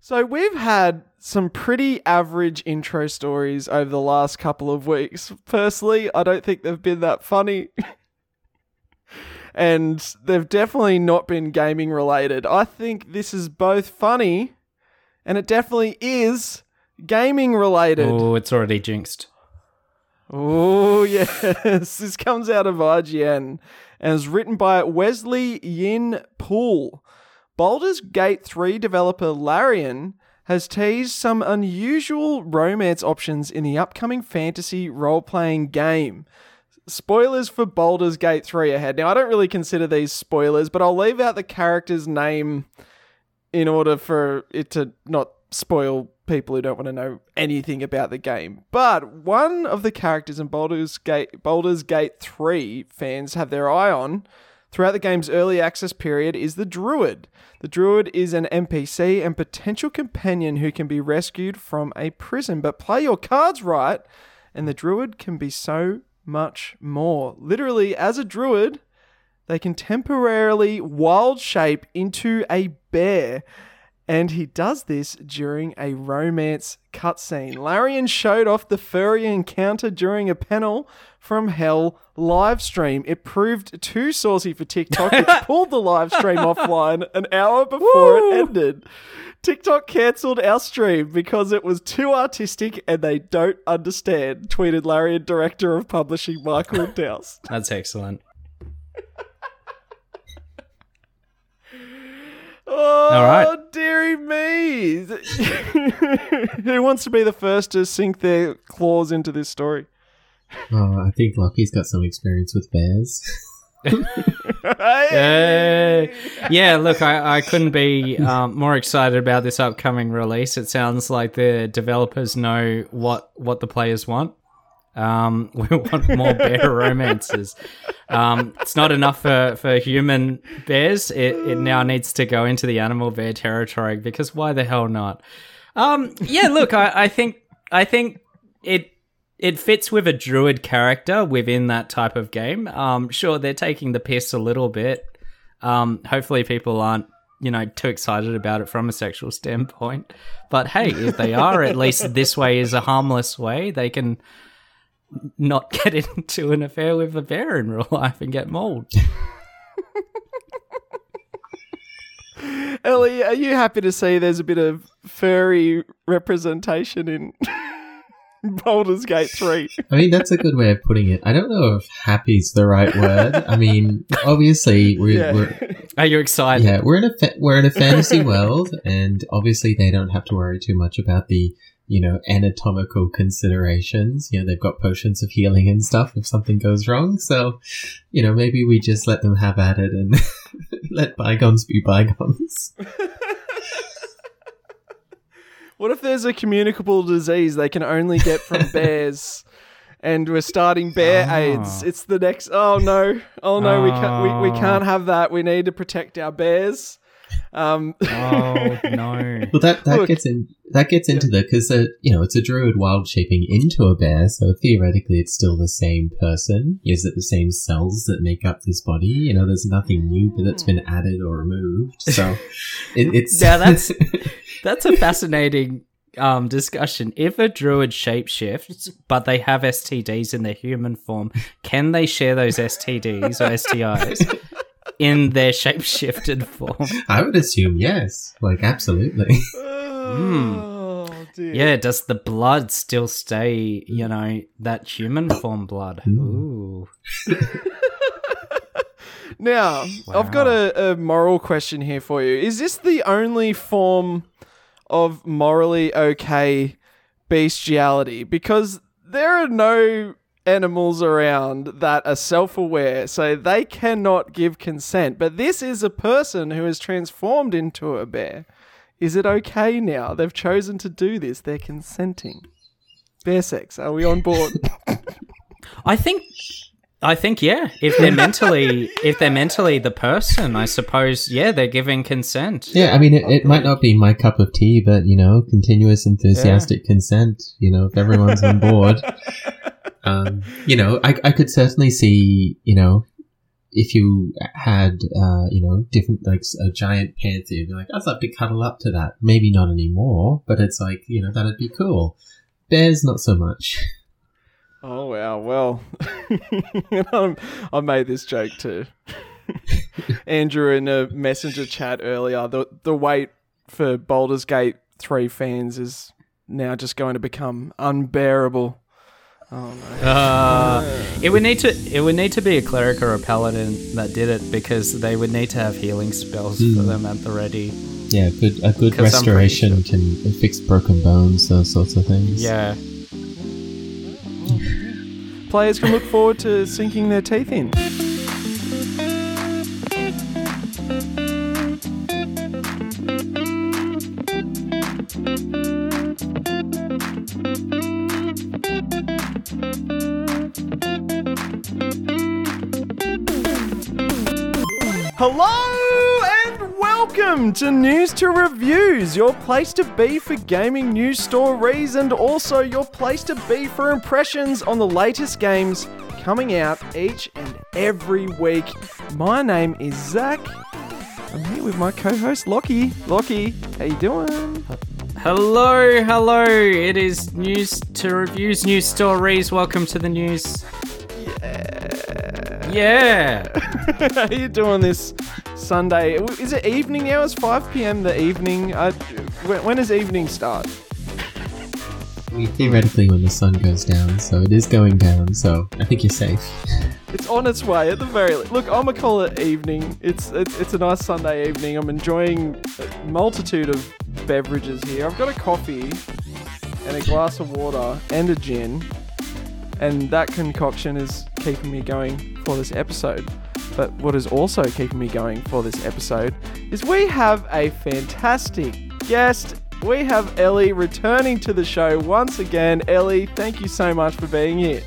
So we've had some pretty average intro stories over the last couple of weeks. Personally, I don't think they've been that funny. And they've definitely not been gaming related. I think this is both funny and it definitely is gaming related. Oh, it's already jinxed. Oh, yes. This comes out of IGN and is written by Wesley Yin-Poole. Baldur's Gate 3 developer Larian has teased some unusual romance options in the upcoming fantasy role-playing game. Spoilers for Baldur's Gate 3 ahead. Now, I don't really consider these spoilers, but I'll leave out the character's name in order for it to not spoil people who don't want to know anything about the game. But one of the characters in Baldur's Gate 3 fans have their eye on throughout the game's early access period is the Druid. The Druid is an NPC and potential companion who can be rescued from a prison. But play your cards right, and the Druid can be so much more. Literally, as a Druid, they can temporarily wild shape into a bear. And he does this during a romance cutscene. Larian showed off the furry encounter during a panel from Hell live stream. It proved too saucy for TikTok, which pulled the live stream offline an hour before it ended. TikTok cancelled our stream because it was too artistic and they don't understand, tweeted Larian Director of Publishing Michael Dowse. That's excellent. Oh, all right. Dearie me. Who wants to be the first to sink their claws into this story? Oh, I think Lockie's got some experience with bears. Yeah, look, I couldn't be more excited about this upcoming release. It sounds like the developers know what the players want. We want more bear romances. It's not enough for human bears. It now needs to go into the animal bear territory because why the hell not? Yeah, look, I think it fits with a druid character within that type of game. Sure, they're taking the piss a little bit. Hopefully people aren't, too excited about it from a sexual standpoint. But hey, if they are, at least this way is a harmless way. They can not get into an affair with a bear in real life and get mauled. Ellie, are you happy to see there's a bit of furry representation in Baldur's Gate 3? I mean, that's a good way of putting it. I don't know if happy's the right word. I mean, obviously we're Are you excited? Yeah, we're in a fantasy world, and obviously they don't have to worry too much about the anatomical considerations. They've got potions of healing and stuff if something goes wrong. So, maybe we just let them have at it and let bygones be bygones. What if there's a communicable disease they can only get from bears and we're starting bear AIDS? It's the next... Oh, no. Oh, no, we can't have that. We need to protect our bears. Oh no! Well, that gets into because it's a druid wild shaping into a bear, so theoretically it's still the same person. Is it the same cells that make up this body? There's nothing new that's been added or removed. So it's now that's a fascinating discussion. If a druid shapeshifts, but they have STDs in their human form, can they share those STDs or STIs? In their shape-shifted form. I would assume yes. Like, absolutely. Oh, dear. Yeah, does the blood still stay, that human form blood? Ooh. Now, wow. I've got a moral question here for you. Is this the only form of morally okay bestiality? Because there are no animals around that are self-aware, so they cannot give consent. But this is a person who is transformed into a bear. Is it okay now? They've chosen to do this. They're consenting. Bear sex. Are we on board? I think yeah. If they're mentally the person, I suppose, yeah, they're giving consent. Yeah, I mean, it might not be my cup of tea, but continuous enthusiastic consent. If everyone's on board. I could certainly see, if you had, you know, different, like a giant panther, you'd be like, I'd love to cuddle up to that. Maybe not anymore, but it's like, you know, that'd be cool. Bears, not so much. Oh, wow. Well, I made this joke too. Andrew, in a messenger chat earlier, the wait for Baldur's Gate 3 fans is now just going to become unbearable. Oh no. It would need to be a cleric or a paladin that did it, because they would need to have healing spells for them at the ready. Yeah, a good restoration can fix broken bones, those sorts of things. Yeah. Players can look forward to sinking their teeth in. Welcome to News to Reviews, your place to be for gaming news stories and also your place to be for impressions on the latest games coming out each and every week. My name is Zach. I'm here with my co-host Lockie. Lockie, how you doing? Hello. It is News to Reviews, News Stories. Welcome to the news. Yeah. How you doing this Sunday? Is it evening now? It's 5 p.m. the evening. When does evening start? Theoretically, when the sun goes down, so it is going down, so I think you're safe. It's on its way, at the very least. Look, I'm going to call it evening. It's a nice Sunday evening. I'm enjoying a multitude of beverages here. I've got a coffee and a glass of water and a gin, and that concoction is keeping me going for this episode. But what is also keeping me going for this episode is we have a fantastic guest. We have Ellie returning to the show once again. Ellie, thank you so much for being here.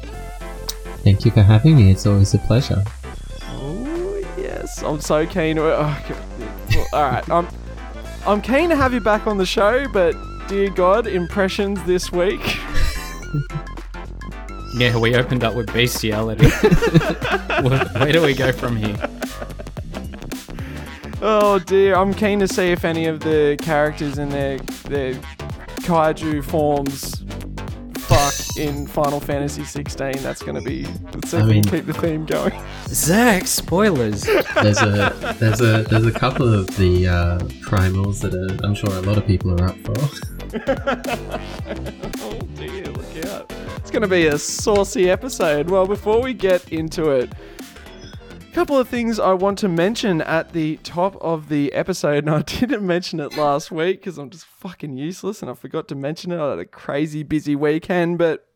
Thank you for having me. It's always a pleasure. Oh, yes. I'm so keen. All right. I'm keen to have you back on the show, but dear God, impressions this week. Yeah, we opened up with bestiality. Where do we go from here? Oh dear, I'm keen to see if any of the characters in their kaiju forms fuck in Final Fantasy 16. That's going to be... Let's see if we can keep the theme going. Zach, spoilers! There's a couple of the primals that are, I'm sure a lot of people are up for. Oh dear, look out. It's going to be a saucy episode. Well, before we get into it, a couple of things I want to mention at the top of the episode, and I didn't mention it last week because I'm just fucking useless and I forgot to mention it. I had a crazy busy weekend, but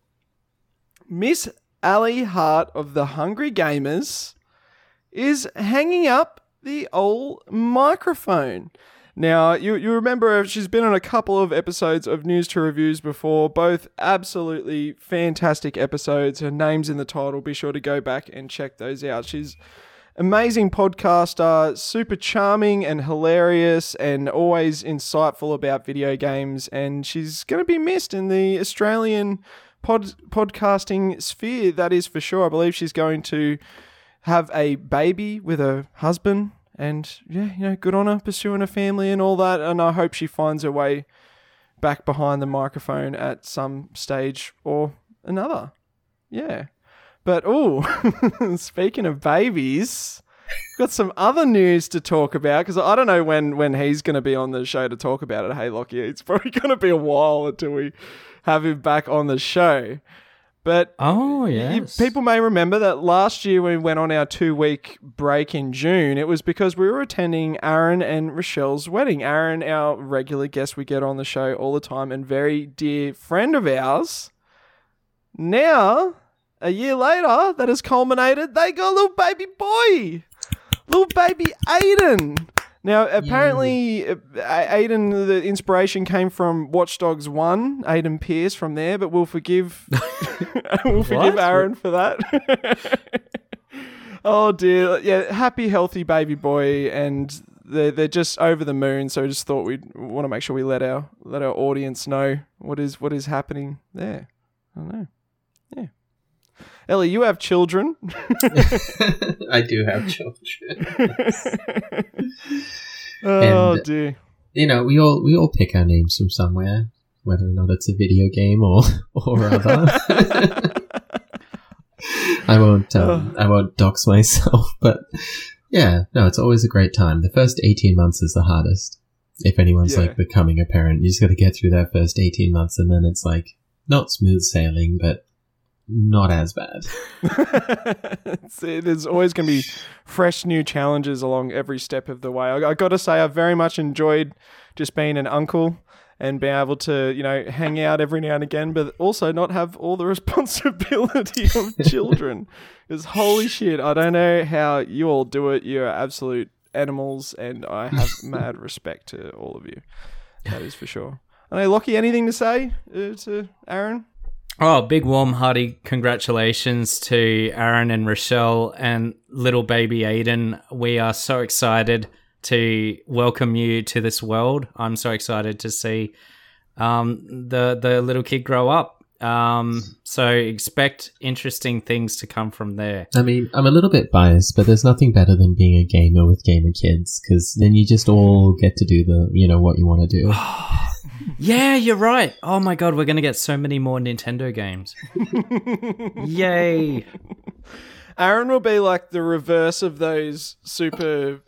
Miss Ali Hart of The Hungry Gamers is hanging up the old microphone. Now, you remember she's been on a couple of episodes of News to Reviews before, both absolutely fantastic episodes. Her name's in the title. Be sure to go back and check those out. She's amazing podcaster, super charming and hilarious and always insightful about video games. And she's going to be missed in the Australian podcasting sphere, that is for sure. I believe she's going to have a baby with her husband. And yeah, you know, good on her, pursuing a family and all that. And I hope she finds her way back behind the microphone at some stage or another. Yeah. But, speaking of babies, got some other news to talk about, because I don't know when he's going to be on the show to talk about it. Hey, Lockie, it's probably going to be a while until we have him back on the show. But people may remember that last year when we went on our 2-week break in June, it was because we were attending Aaron and Rochelle's wedding. Aaron, our regular guest we get on the show all the time and very dear friend of ours. Now, a year later, that has culminated. They got a little baby boy, little baby Aiden. Now, apparently, Aiden, the inspiration came from Watch Dogs 1, Aiden Pearce from there, but we'll forgive Aaron for that. Oh, dear. Yeah, happy, healthy baby boy, and they're just over the moon, so just thought we'd want to make sure we let our audience know what is happening there. I don't know. Yeah. Ellie, you have children. I do have children. Oh, and, dear. You know, we all pick our names from somewhere, whether or not it's a video game or other. I won't dox myself, but yeah, no, it's always a great time. The first 18 months is the hardest. If anyone's like becoming a parent, you just got to get through that first 18 months, and then it's like not smooth sailing, but not as bad. There's always going to be fresh new challenges along every step of the way. I got to say, I've very much enjoyed just being an uncle and being able to, you know, hang out every now and again, but also not have all the responsibility of children. Because holy shit, I don't know how you all do it. You're absolute animals, and I have mad respect to all of you. That is for sure. I know, Lockie, anything to say to Aaron? Oh, big warm hearty congratulations to Aaron and Rochelle and little baby Aiden. We are so excited to welcome you to this world. I'm so excited to see the little kid grow up. So expect interesting things to come from there. I mean, I'm a little bit biased, but there's nothing better than being a gamer with gamer kids, because then you just all get to do the, you know, what you want to do. Yeah, you're right. Oh my god, we're going to get so many more Nintendo games. Yay. Aaron will be like the reverse of those super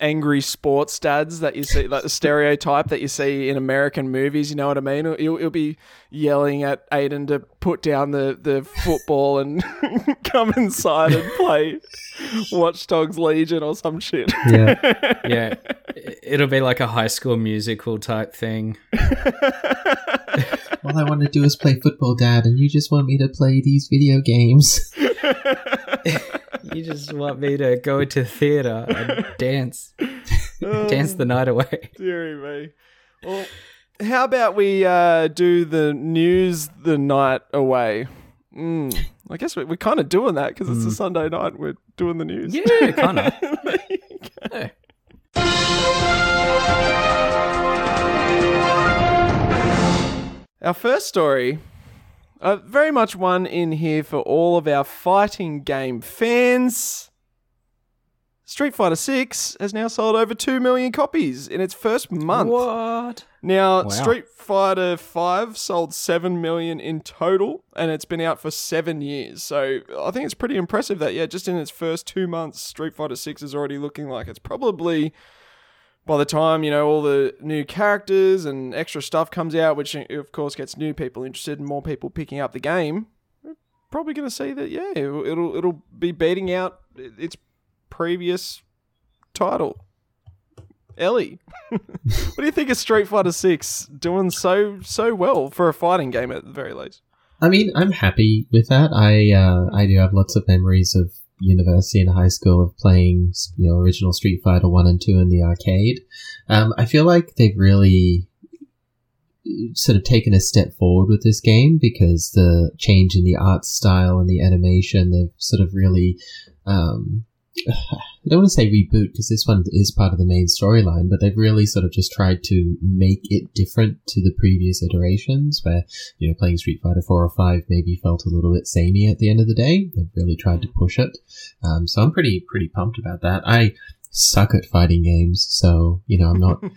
angry sports dads that you see, like the stereotype that you see in American movies, you know what I mean? He'll be yelling at Aiden to put down the football and come inside and play Watch Dogs Legion or some shit. Yeah, yeah. It'll be like a High School Musical type thing. All I want to do is play football, Dad, and you just want me to play these video games. You just want me to go to theatre and dance the night away. Deary me. Well, how about we do the news the night away? I guess we're kind of doing that because it's a Sunday night and we're doing the news. Yeah, kind of. There you go. Our first story, very much one in here for all of our fighting game fans. Street Fighter VI has now sold over 2 million copies in its first month. What? Now, wow. Street Fighter V sold 7 million in total, and it's been out for 7 years. So, I think it's pretty impressive that, yeah, just in its first 2 months, Street Fighter VI is already looking like it's probably, by the time, you know, all the new characters and extra stuff comes out, which, of course, gets new people interested and more people picking up the game, we're probably going to see that, yeah, it'll be beating out its previous title. Ellie, what do you think of Street Fighter 6 doing so well for a fighting game at the very least? I mean, I'm happy with that. I do have lots of memories of university and high school of playing, you know, original Street Fighter 1 and 2 in the arcade. I feel like they've really sort of taken a step forward with this game because the change in the art style and the animation, they've sort of really... I don't want to say reboot because this one is part of the main storyline, but they've really sort of just tried to make it different to the previous iterations where, you know, playing Street Fighter 4 or 5 maybe felt a little bit samey at the end of the day. They've really tried to push it. So I'm pretty pumped about that. I suck at fighting games, so, you know, I'm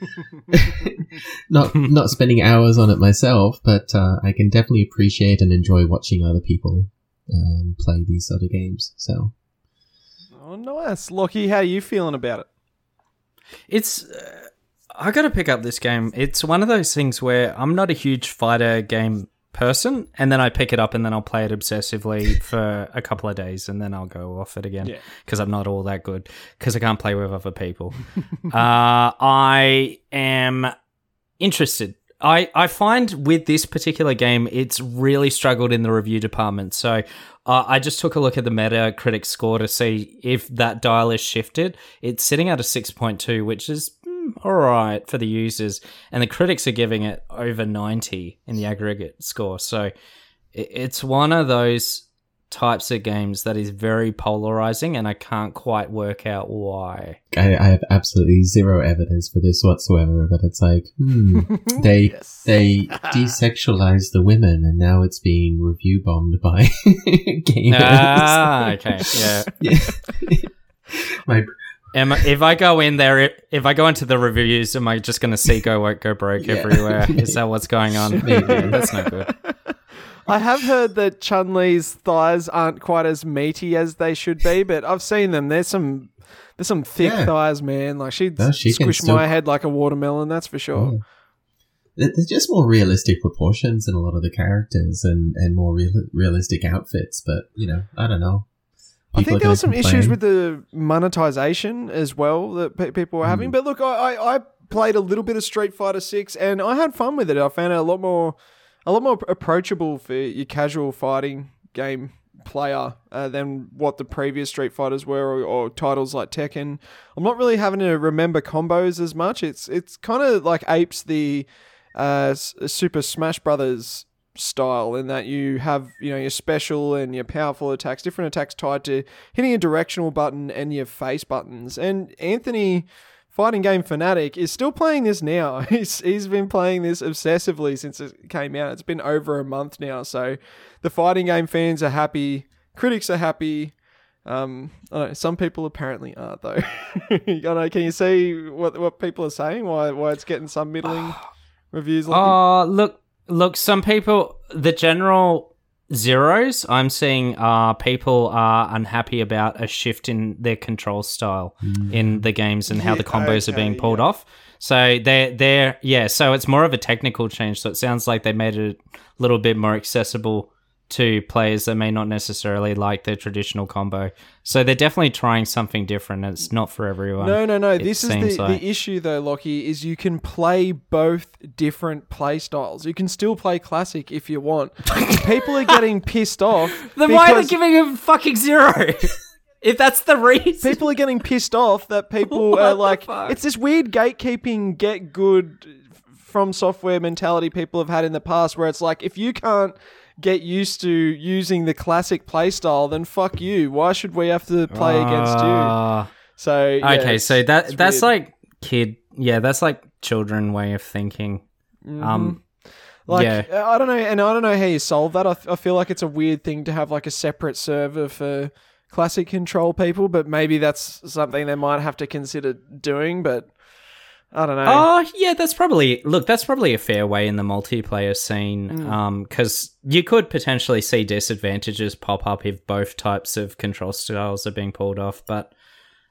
not spending hours on it myself, but I can definitely appreciate and enjoy watching other people play these sort of games, so... Oh, nice. Lockie, how are you feeling about it? It's... I got to pick up this game. It's one of those things where I'm not a huge fighter game person, and then I pick it up and then I'll play it obsessively for a couple of days, and then I'll go off it again because I'm not all that good because I can't play with other people. I am interested. I find with this particular game, it's really struggled in the review department. So I just took a look at the Metacritic score to see if that dial is shifted. It's sitting at a 6.2, which is all right for the users. And the critics are giving it over 90 in the aggregate score. So it's one of those types of games that is very polarizing, and I can't quite work out why. I have absolutely zero evidence for this whatsoever, but it's like, they desexualized the women, and now it's being review bombed by gamers. Ah, okay, yeah. If I go into the reviews, am I just going to see go woke, go broke everywhere? Is that what's going on? Maybe. That's not good. I have heard that Chun-Li's thighs aren't quite as meaty as they should be, but I've seen them. There's some thick thighs, man. Like she squished my head like a watermelon, that's for sure. Yeah. There's just more realistic proportions in a lot of the characters and more realistic outfits, but, you know, I don't know. I think there were some issues with the monetization as well that people were having. But look, I played a little bit of Street Fighter VI and I had fun with it. I found it a lot more approachable for your casual fighting game player than what the previous Street Fighters were or titles like Tekken. I'm not really having to remember combos as much. It's kind of like apes the Super Smash Brothers style in that you have, you know, your special and your powerful attacks, different attacks tied to hitting a directional button and your face buttons. And Anthony, fighting game fanatic, is still playing this now. He's been playing this obsessively since it came out. It's been over a month now, so the fighting game fans are happy, critics are happy. I don't know, some people apparently aren't though. I don't know, can you see what people are saying? Why it's getting some middling reviews? Look, some people, the general zeros I'm seeing are people are unhappy about a shift in their control style in the games and how the combos are being pulled off. So so it's more of a technical change. So it sounds like they made it a little bit more accessible to players that may not necessarily like their traditional combo. So they're definitely trying something different. It's not for everyone. No. This is the issue though, Lockie, is you can play both different play styles. You can still play classic if you want. People are getting pissed off. Then why are they giving him fucking zero? If that's the reason. People are getting pissed off that people are like, it's this weird gatekeeping, get good from software mentality people have had in the past where it's like, if you can't get used to using the classic playstyle, then fuck you. Why should we have to play against you? So yeah, okay, so that's weird. That's like children way of thinking. I don't know how you solve that. I feel like it's a weird thing to have like a separate server for classic control people, but maybe that's something they might have to consider doing. But I don't know. Oh, yeah, that's probably a fair way in the multiplayer scene, because you could potentially see disadvantages pop up if both types of control styles are being pulled off, but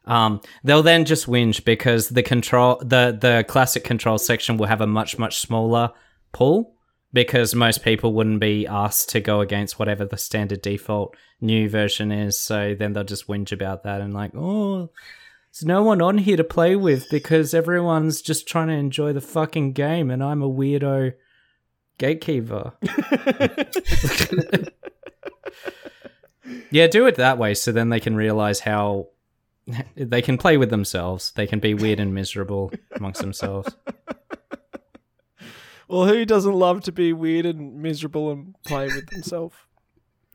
they'll then just whinge because the classic control section will have a much, much smaller pool because most people wouldn't be asked to go against whatever the standard default new version is, so then they'll just whinge about that and like, oh, there's no one on here to play with because everyone's just trying to enjoy the fucking game and I'm a weirdo gatekeeper. Yeah, do it that way so then they can realize how they can play with themselves. They can be weird and miserable amongst themselves. Well, who doesn't love to be weird and miserable and play with themselves?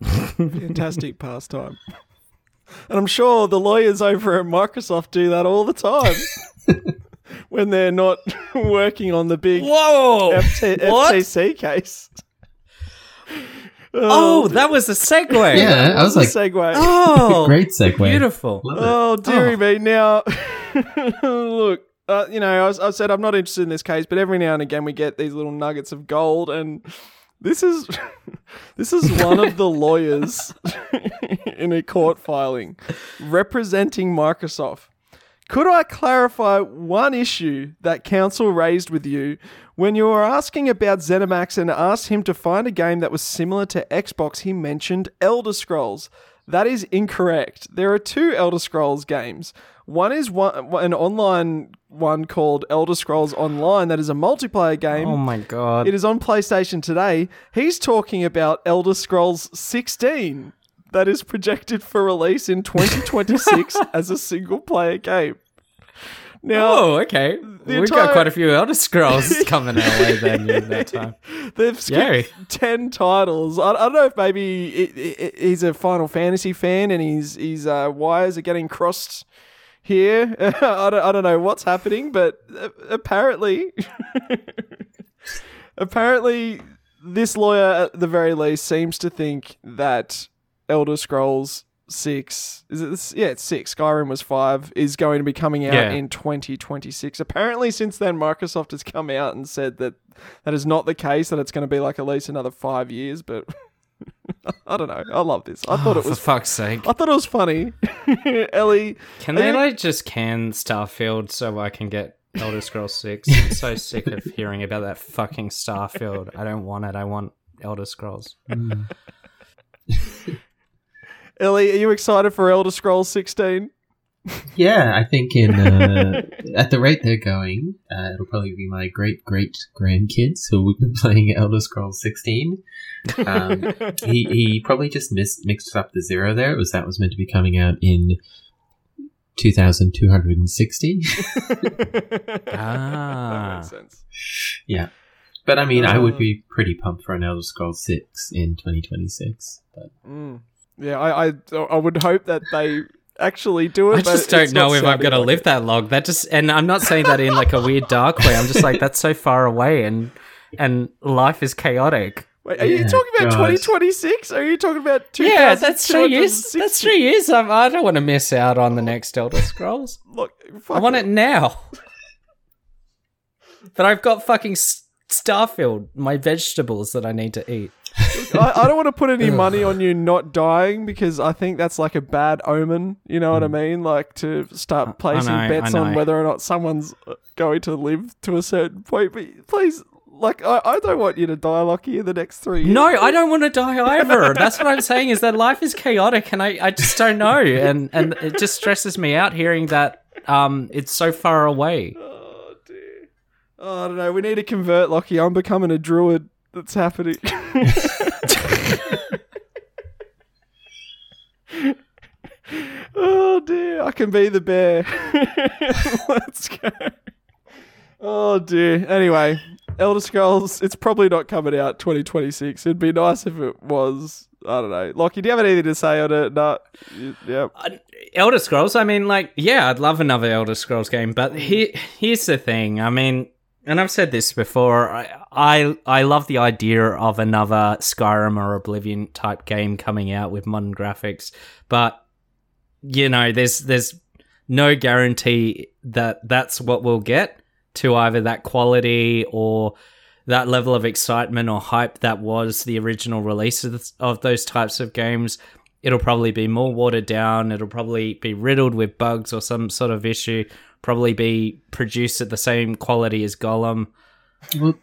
Fantastic pastime. And I'm sure the lawyers over at Microsoft do that all the time when they're not working on the big FTC case. Oh, that was a segue. Yeah, I was like, segue. Oh, great segue. Beautiful. Love it. Dearie me. Now, look, you know, I said I'm not interested in this case, but every now and again we get these little nuggets of gold, and this is one of the lawyers in a court filing representing Microsoft. Could I clarify one issue that counsel raised with you when you were asking about ZeniMax and asked him to find a game that was similar to Xbox? He mentioned Elder Scrolls. That is incorrect. There are two Elder Scrolls games. One is an online one called Elder Scrolls Online that is a multiplayer game. Oh my God. It is on PlayStation today. He's talking about Elder Scrolls 16 that is projected for release in 2026 as a single-player game. Now, we've got quite a few Elder Scrolls coming our way then in that time. They've skipped 10 titles. I don't know if maybe he's a Final Fantasy fan and his wires are getting crossed here. I don't know what's happening, but apparently this lawyer at the very least seems to think that Elder Scrolls 6, it's 6, Skyrim was 5, is going to be coming out in 2026. Apparently since then Microsoft has come out and said that is not the case, that it's going to be like at least another 5 years, but I don't know. I love this. I thought it was, for fuck's sake, I thought it was funny. Ellie, can they just can Starfield so I can get Elder Scrolls 6? I'm so sick of hearing about that fucking Starfield. I don't want it. I want Elder Scrolls. Ellie, are you excited for Elder Scrolls 16? Yeah, I think at the rate they're going, it'll probably be my great-great-grandkids who will be playing Elder Scrolls 16. He probably just mixed up the zero there. That was meant to be coming out in 2260. That makes sense. Yeah. But, I mean, I would be pretty pumped for an Elder Scrolls 6 in 2026. But... Yeah, I would hope that they actually do it. I just don't know if I'm going to live that long. That just, and I'm not saying that in like a weird dark way. I'm just like, that's so far away, and life is chaotic. Wait, are you talking about 2026? Are you talking about 2000? Yeah, that's 3 years. That's 3 years. I don't want to miss out on the next Elder Scrolls. Look, I want it now. But I've got fucking Starfield, my vegetables that I need to eat. I don't want to put any money on you not dying, because I think that's like a bad omen, you know what I mean? Like, to start placing bets on whether or not someone's going to live to a certain point. But please, like, I don't want you to die, Lockie, in the next 3 years. No, I don't want to die either. That's what I'm saying, is that life is chaotic and I just don't know. And it just stresses me out hearing that it's so far away. Oh, dear. Oh, I don't know. We need to convert, Lockie. I'm becoming a druid. That's happening. Oh dear, I can be the bear. Let's go. Oh dear. Anyway, Elder Scrolls, it's probably not coming out 2026. It'd be nice if it was. I don't know. Lockie, do you have anything to say on it? No. Yeah. Elder Scrolls, I mean, like, yeah, I'd love another Elder Scrolls game, but here's the thing. I mean, and I've said this before, I love the idea of another Skyrim or Oblivion type game coming out with modern graphics, but, you know, there's no guarantee that that's what we'll get to, either that quality or that level of excitement or hype that was the original releases of those types of games. It'll probably be more watered down. It'll probably be riddled with bugs or some sort of issue. Probably be produced at the same quality as Golem. What?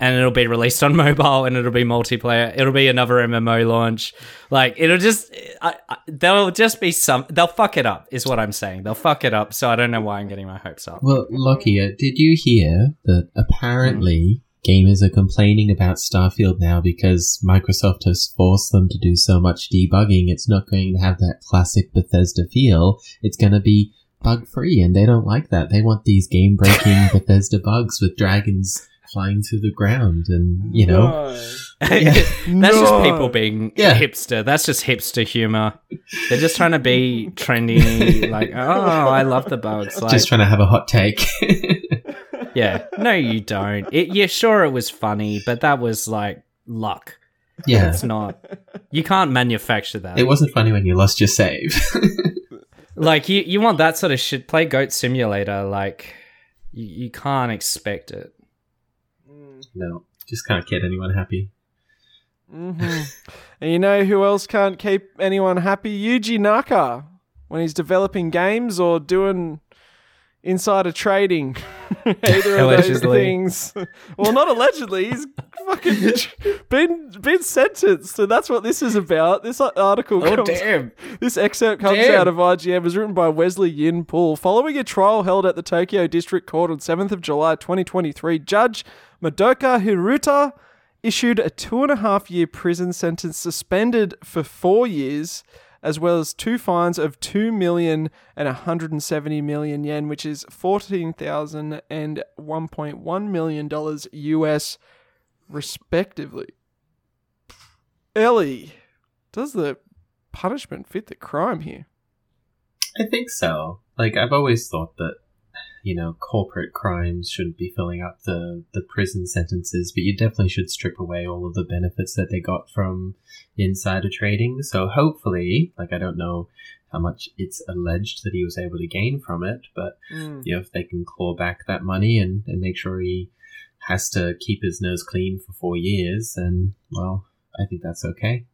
And it'll be released on mobile, and it'll be multiplayer. It'll be another MMO launch. Like, it'll just... there'll just be some... They'll fuck it up, is what I'm saying. They'll fuck it up, so I don't know why I'm getting my hopes up. Well, Lockie, did you hear that apparently gamers are complaining about Starfield now because Microsoft has forced them to do so much debugging? It's not going to have that classic Bethesda feel. It's going to be bug-free, and they don't like that. They want these game-breaking Bethesda bugs with dragons flying through the ground, and, you know. Yeah. That's just people being hipster. That's just hipster humor. They're just trying to be trendy, like, oh, I love the bugs. Like, just trying to have a hot take. Yeah. No, you don't. Yeah, sure, it was funny, but that was, like, luck. Yeah. It's not... You can't manufacture that. It wasn't funny when you lost your save. Like, you want that sort of shit. Play Goat Simulator. Like, you can't expect it. No, just can't get anyone happy. Mm-hmm. And you know who else can't keep anyone happy? Yuji Naka, when he's developing games or doing insider trading. Either of those things. Well, not allegedly. He's fucking been sentenced, and that's what this is about. This article This excerpt comes out of IGN. It was written by Wesley Yin-Poole. Following a trial held at the Tokyo District Court on 7th of July 2023, Judge Madoka Hiruta issued a 2.5-year prison sentence suspended for 4 years, as well as two fines of 2 million and 170 million yen, which is $14,000 and $1.1 million US respectively. Ellie, does the punishment fit the crime here? I think so. Like, I've always thought that, you know, corporate crimes shouldn't be filling up the prison sentences, but you definitely should strip away all of the benefits that they got from insider trading. So hopefully, like, I don't know how much it's alleged that he was able to gain from it, but, you know, if they can claw back that money and make sure he has to keep his nose clean for 4 years, then, well, I think that's okay.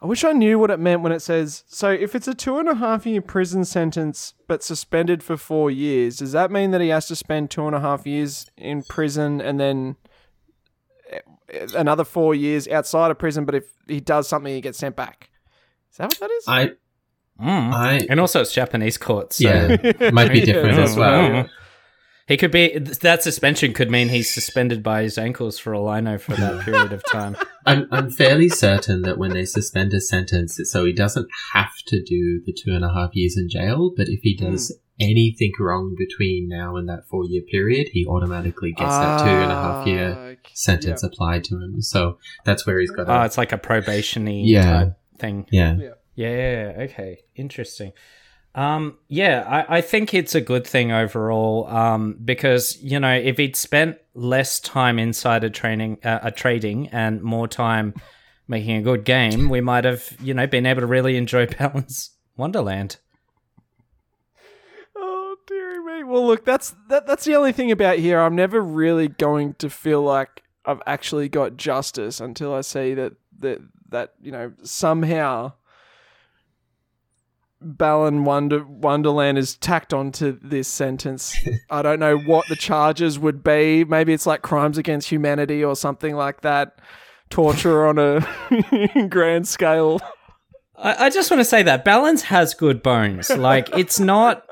I wish I knew what it meant when it says, so if it's a 2.5 year prison sentence, but suspended for 4 years, does that mean that he has to spend 2.5 years in prison and then another 4 years outside of prison, but if he does something, he gets sent back? Is that what that is? And also it's Japanese courts. So. Yeah, it might be different as well. Yeah. He could be, that suspension could mean he's suspended by his ankles for all I know for that period of time. I'm fairly certain that when they suspend a sentence, so he doesn't have to do the 2.5 years in jail, but if he does anything wrong between now and that 4 year period, he automatically gets that 2.5 year sentence applied to him. So that's where he's got it's like a probationary type thing. Yeah. Okay. Interesting. I think it's a good thing overall, because, you know, if he'd spent less time insider trading and more time making a good game, we might have, you know, been able to really enjoy Balan's Wonderland. Oh, dearie me. Well, look, that's the only thing about here. I'm never really going to feel like I've actually got justice until I see that you know, somehow Balan Wonderland is tacked onto this sentence. I don't know what the charges would be. Maybe it's like crimes against humanity or something like that. Torture on a grand scale. I just want to say that Balan has good bones. Like, it's not...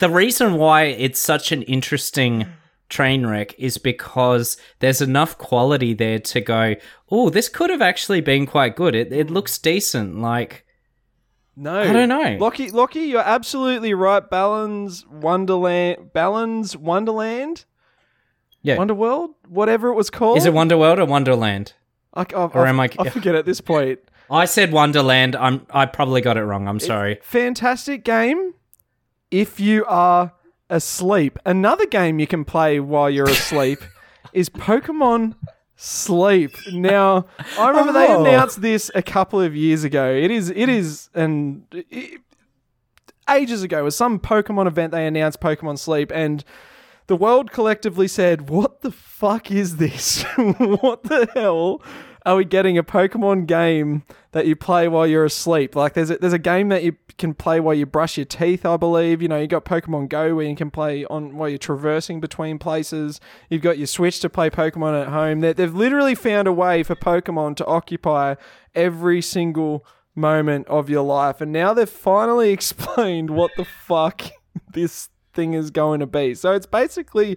The reason why it's such an interesting train wreck is because there's enough quality there to go, oh, this could have actually been quite good. It looks decent, like... No, I don't know. Lockie, you're absolutely right. Balan's Wonderland? Yeah. Wonderworld? Whatever it was called? Is it Wonderworld or Wonderland? I forget at this point. I said Wonderland. I probably got it wrong. I'm sorry. Fantastic game if you are asleep. Another game you can play while you're asleep is Pokemon Sleep. Now, I remember they announced this a couple of years ago. It is ages ago, it was some Pokemon event they announced Pokemon Sleep, and the world collectively said, what the fuck is this? What the hell are we getting a Pokemon game that you play while you're asleep? Like, there's a game that you can play while you brush your teeth, I believe. You know, you got Pokemon Go where you can play on while you're traversing between places. You've got your Switch to play Pokemon at home. They've literally found a way for Pokemon to occupy every single moment of your life. And now they've finally explained what the fuck this thing is going to be. So it's basically...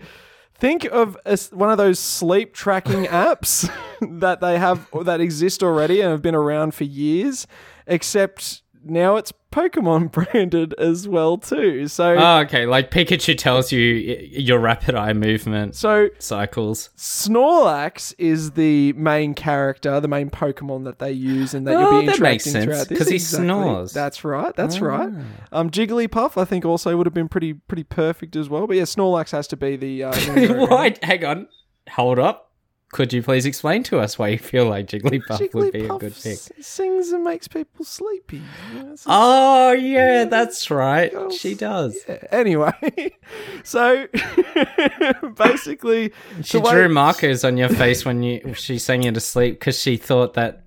Think of one of those sleep tracking apps that they have that exist already and have been around for years, except now it's Pokemon branded as well too. So, okay, like Pikachu tells you your rapid eye movement. So cycles. Snorlax is the main character, the main Pokemon that they use, and that you'll be that interacting makes sense, throughout because he snores. That's right. That's right. Jigglypuff, I think, also would have been pretty perfect as well. But yeah, Snorlax has to be the. Why? Hang on. Hold up. Could you please explain to us why you feel like Jigglypuff would be a good pick? Sings and makes people sleepy. Oh, yeah, that's right. Girls. She does. Yeah. Anyway, so basically... She drew markers on your face when she sang you to sleep because she thought that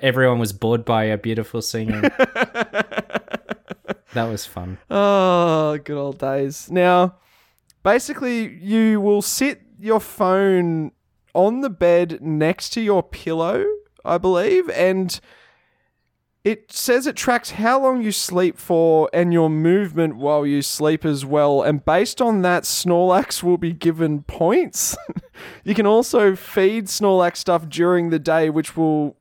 everyone was bored by her beautiful singing. That was fun. Oh, good old days. Now, basically, you will sit your phone... on the bed next to your pillow, I believe, and it says it tracks how long you sleep for and your movement while you sleep as well, and based on that, Snorlax will be given points. You can also feed Snorlax stuff during the day, which will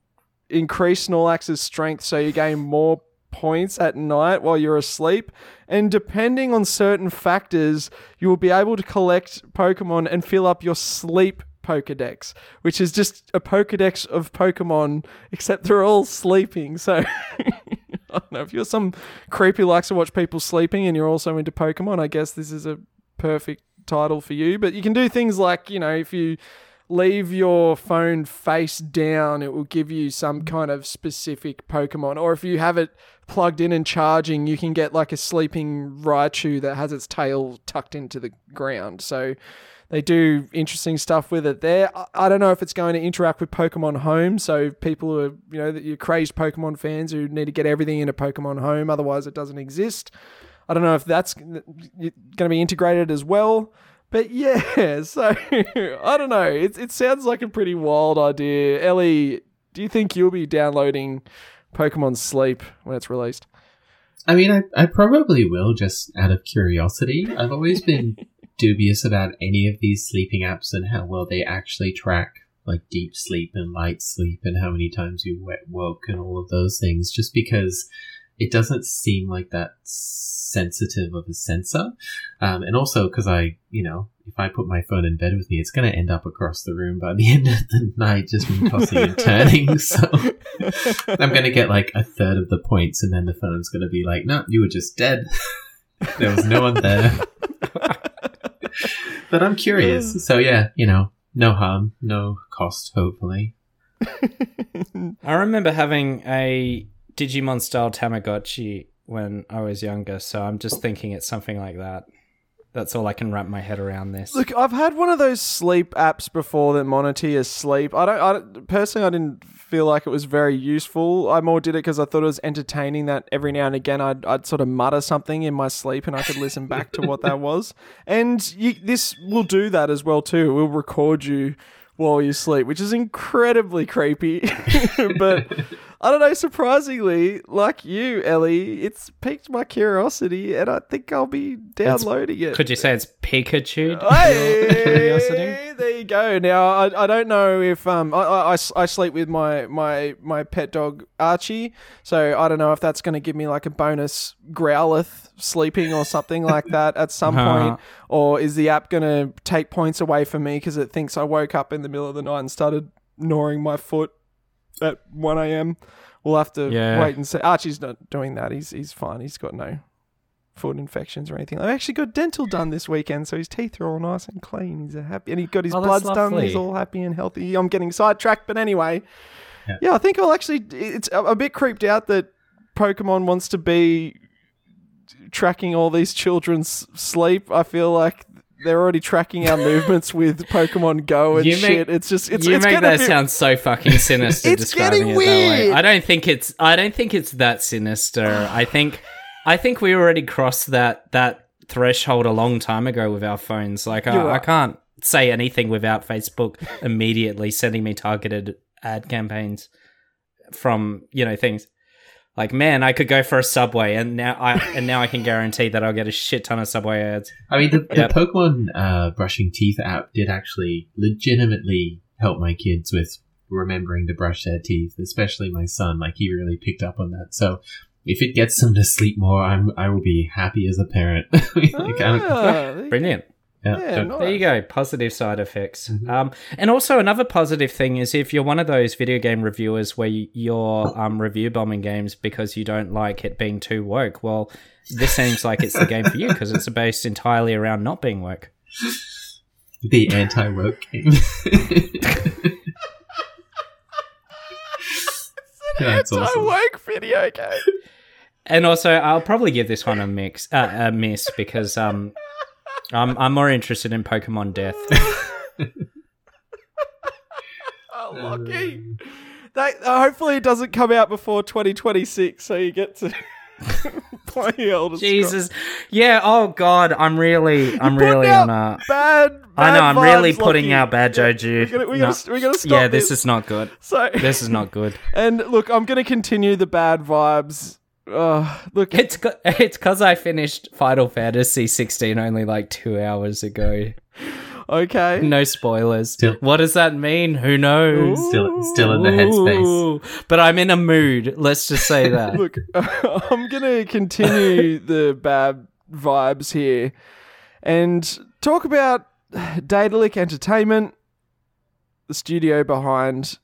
increase Snorlax's strength, so you gain more points at night while you're asleep, and depending on certain factors, you will be able to collect Pokemon and fill up your sleep Pokedex, which is just a Pokedex of Pokemon, except they're all sleeping. So I don't know, if you're some creep who likes to watch people sleeping and you're also into Pokemon, I guess this is a perfect title for you. But you can do things like, you know, if you leave your phone face down, it will give you some kind of specific Pokemon. Or if you have it plugged in and charging, you can get like a sleeping Raichu that has its tail tucked into the ground. So they do interesting stuff with it there. I don't know if it's going to interact with Pokemon Home. So people who are, you know, that you're crazed Pokemon fans who need to get everything into Pokemon Home, otherwise it doesn't exist. I don't know if that's going to be integrated as well. But yeah, so I don't know. It sounds like a pretty wild idea. Ellie, do you think you'll be downloading Pokemon Sleep when it's released? I mean, I probably will, just out of curiosity. I've always been dubious about any of these sleeping apps and how well they actually track like deep sleep and light sleep and how many times you wet woke and all of those things, just because it doesn't seem like that sensitive of a sensor. And also because I, you know, if I put my phone in bed with me, it's going to end up across the room by the end of the night, just me tossing and turning. So I'm going to get like a third of the points and then the phone's going to be like, no, you were just dead. There was no one there. But I'm curious. So yeah, you know, no harm, no cost, hopefully. I remember having a Digimon style Tamagotchi when I was younger, so I'm just thinking it's something like that. That's all I can wrap my head around this. Look, I've had one of those sleep apps before that monitor your sleep. I didn't feel like it was very useful. I more did it because I thought it was entertaining that every now and again I'd sort of mutter something in my sleep and I could listen back to what that was. And this will do that as well too. It will record you while you sleep, which is incredibly creepy. But I don't know, surprisingly, like you, Ellie, it's piqued my curiosity and I think I'll be downloading it. Could you say it's Pikachu? Hey, there you go. Now, I don't know if I sleep with my pet dog, Archie, so I don't know if that's going to give me like a bonus Growlith sleeping or something like that at some point, or is the app going to take points away from me because it thinks I woke up in the middle of the night and started gnawing my foot at 1 a.m. We'll have to wait and see. Archie's not doing that. He's fine. He's got no foot infections or anything. I actually got dental done this weekend, so his teeth are all nice and clean. He's happy, and he got his bloods done. He's all happy and healthy. I'm getting sidetracked, but anyway, yeah, I think I'll actually. It's a bit creeped out that Pokemon wants to be tracking all these children's sleep. I feel like they're already tracking our movements with Pokemon Go and shit. It's just it's make that sound so fucking sinister. It's describing it weird. That way. I don't think it's that sinister. I think we already crossed that threshold a long time ago with our phones. Like I can't say anything without Facebook immediately sending me targeted ad campaigns from, you know, things. Like, man, I could go for a Subway, and now I can guarantee that I'll get a shit ton of Subway ads. I mean, the Pokemon brushing teeth app did actually legitimately help my kids with remembering to brush their teeth, especially my son. Like, he really picked up on that. So if it gets them to sleep more, I will be happy as a parent. Brilliant. Yeah, nice. There you go. Positive side effects. Mm-hmm. And also another positive thing is if you're one of those video game reviewers where you're review bombing games because you don't like it being too woke, well, this seems like it's the game for you because it's based entirely around not being woke. The anti-woke game. It's an anti-woke video game. And also, I'll probably give this one a miss because... I'm more interested in Pokemon Death. Oh, lucky. Hopefully it doesn't come out before 2026, so you get to play Elder Scrolls. Jesus. Yeah, oh God, I'm really on a... Bad I'm really putting out bad juju. We're gonna stop. Yeah, this is not good. This is not good. And look, I'm going to continue the bad vibes... look, it's because I finished Final Fantasy XVI only like 2 hours ago. Okay. No spoilers. Still. What does that mean? Who knows? Still in the headspace. But I'm in a mood. Let's just say that. Look, I'm going to continue the bad vibes here and talk about Daedalic Entertainment, the studio behind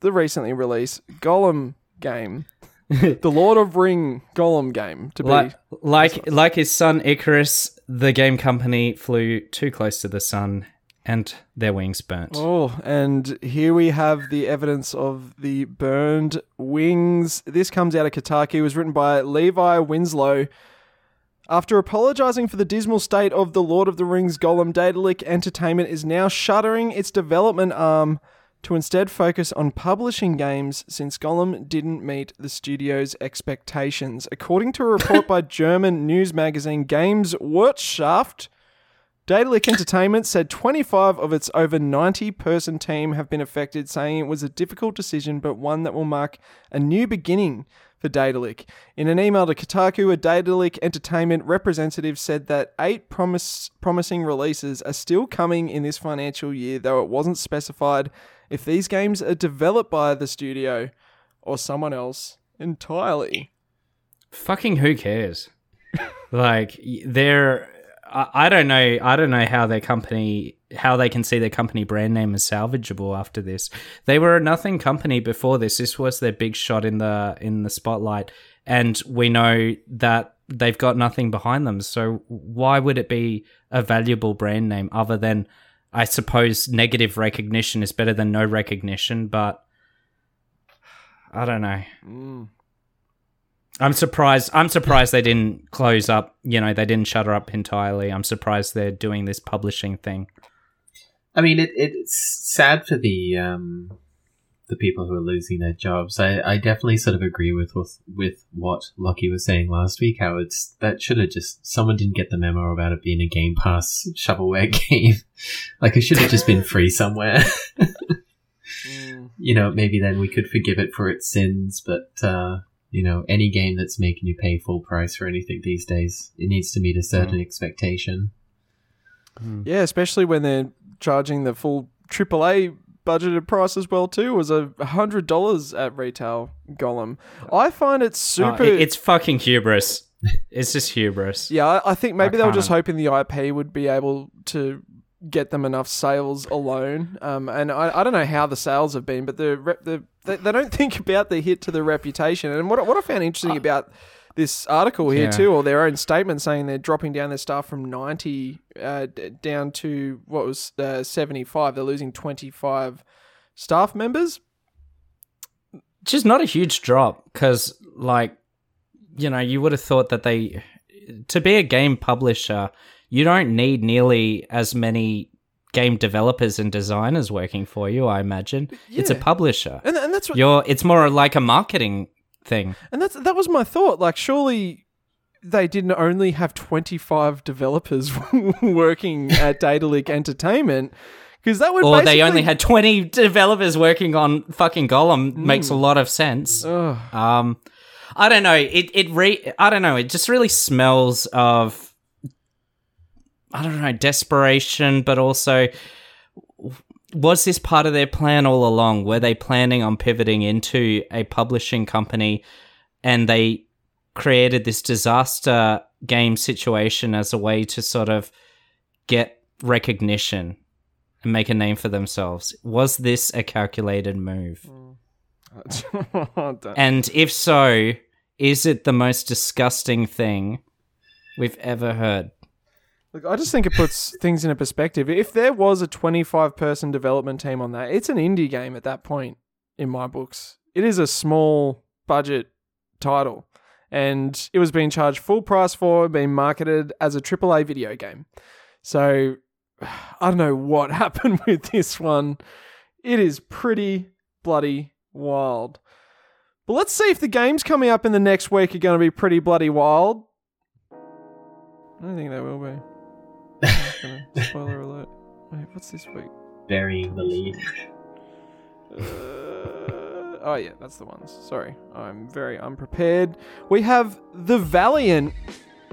the recently released Gollum game. The Lord of Ring Gollum game, to be like his son Icarus, the game company flew too close to the sun and their wings burnt. Oh, and here we have the evidence of the burned wings. This comes out of Kotaku. It was written by Levi Winslow. After apologizing for the dismal state of the Lord of the Rings Gollum, Daedalic Entertainment is now shuttering its development arm to instead focus on publishing games since Gollum didn't meet the studio's expectations. According to a report by German news magazine Games Wirtschaft, Daedalic Entertainment said 25 of its over 90-person team have been affected, saying it was a difficult decision, but one that will mark a new beginning for Daedalic. In an email to Kotaku, a Daedalic Entertainment representative said that 8 promising releases are still coming in this financial year, though it wasn't specified if these games are developed by the studio or someone else entirely. Fucking who cares? Like, they're... I don't know how they can see their company brand name as salvageable after this. They were a nothing company before this. This was their big shot in the spotlight, and we know that they've got nothing behind them. So why would it be a valuable brand name other than, I suppose, negative recognition is better than no recognition, but I don't know. Mm. I'm surprised they didn't close up, they didn't shutter up entirely. I'm surprised they're doing this publishing thing. I mean, it's sad for the people who are losing their jobs. I definitely sort of agree with what Lockie was saying last week, how someone didn't get the memo about it being a Game Pass shovelware game. Like, it should have just been free somewhere. Maybe then we could forgive it for its sins, but... any game that's making you pay full price for anything these days, it needs to meet a certain expectation. Yeah, especially when they're charging the full AAA budgeted price as well too. It was $100 at retail, Gollum. I find it super... it's fucking hubris. It's just hubris. Yeah, I think maybe they were just hoping the IP would be able to get them enough sales alone. And I don't know how the sales have been, but they don't think about the hit to the reputation. And what I found interesting about this article here too, or their own statement saying they're dropping down their staff from 90 down to 75. They're losing 25 staff members. Which is not a huge drop because, you would have thought that to be a game publisher... You don't need nearly as many game developers and designers working for you, I imagine. Yeah. It's a publisher. And that's what it's more like a marketing thing. And that was my thought. Like, surely they didn't only have 25 developers working at Daedalic Entertainment, because that would or basically... they only had 20 developers working on fucking Gollum. Makes a lot of sense. Ugh. I don't know. I don't know. It just really smells of, I don't know, desperation, but also, was this part of their plan all along? Were they planning on pivoting into a publishing company and they created this disaster game situation as a way to sort of get recognition and make a name for themselves? Was this a calculated move? And if so, is it the most disgusting thing we've ever heard? Look, I just think it puts things into perspective. If there was a 25-person development team on that, it's an indie game at that point in my books. It is a small budget title, and it was being charged full price for, being marketed as a AAA video game. So, I don't know what happened with this one. It is pretty bloody wild. But let's see if the games coming up in the next week are going to be pretty bloody wild. I don't think they will be. Spoiler alert. Wait, what's this week? Burying the lead. That's the ones. Sorry, I'm very unprepared. We have The Valiant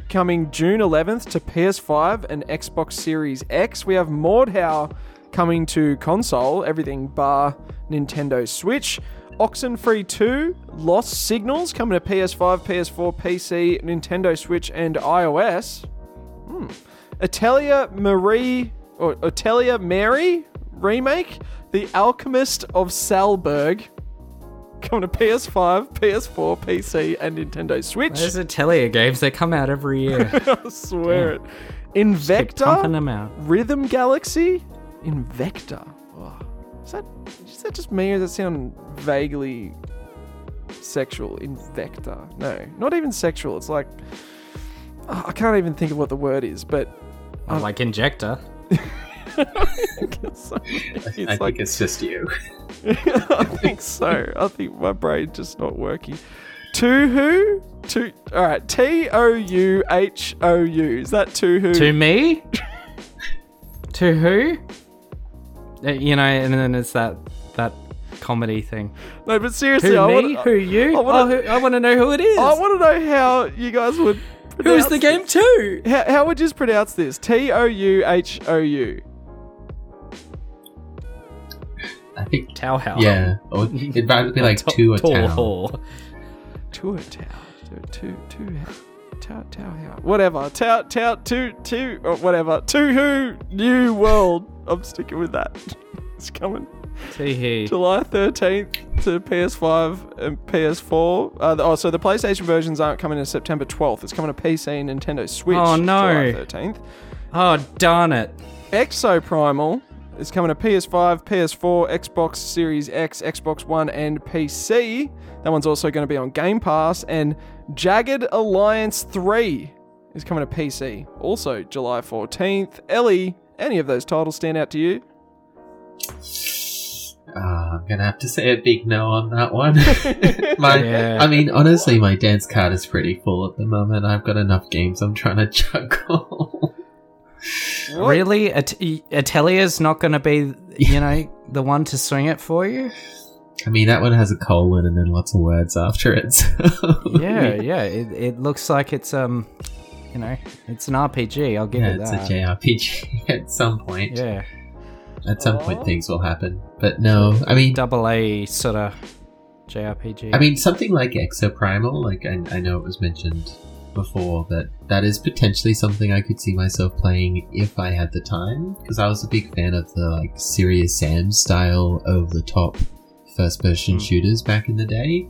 coming June 11th to PS5 and Xbox Series X. We have Mordhau coming to console, everything bar Nintendo Switch. Oxenfree 2, Lost Signals coming to PS5, PS4, PC, Nintendo Switch, and iOS. Atelier Mary remake, The Alchemist of Salzburg. Coming to PS5, PS4, PC, and Nintendo Switch. Those Atelier games, they come out every year. I swear it. Invector, Rhythm Galaxy, Invector. Oh, is that just me, or does that sound vaguely sexual? Invector. No, not even sexual. It's like, oh, I can't even think of what the word is, but... well, like injector. I think it's just you. I think so. I think my brain's just not working. Touhou? Alright, Touhou. Is that Touhou? To me? Touhou? You know, and then it's that comedy thing. No, but seriously, I want to know who it is. I want to know how you guys would... Who's the game too? How would you pronounce this? Touhou. I think Touhou. Yeah, or it might be like Touhou. Whatever. Whatever. Touhou New World. I'm sticking with that. It's coming. July 13th to PS5 and PS4. So the PlayStation versions aren't coming in September 12th. It's coming to PC and Nintendo Switch. Oh, no. July 13th. Oh, darn it. Exoprimal is coming to PS5, PS4, Xbox Series X, Xbox One, and PC. That one's also going to be on Game Pass. And Jagged Alliance 3 is coming to PC. Also July 14th. Ellie, any of those titles stand out to you? I'm going to have to say a big no on that one. I mean, honestly, my dance card is pretty full at the moment. I've got enough games I'm trying to juggle. Really? Atelier's not going to be, you know, the one to swing it for you? I mean, that one has a colon and then lots of words after it. So. yeah. It looks like it's, you know, it's an RPG. I'll give it that. Yeah, it's a JRPG at some point. Yeah. At some point, things will happen. But no, I mean... AA sort of JRPG. I mean, something like Exoprimal, like I know it was mentioned before, that is potentially something I could see myself playing if I had the time, because I was a big fan of the like Serious Sam style over-the-top first-person shooters back in the day.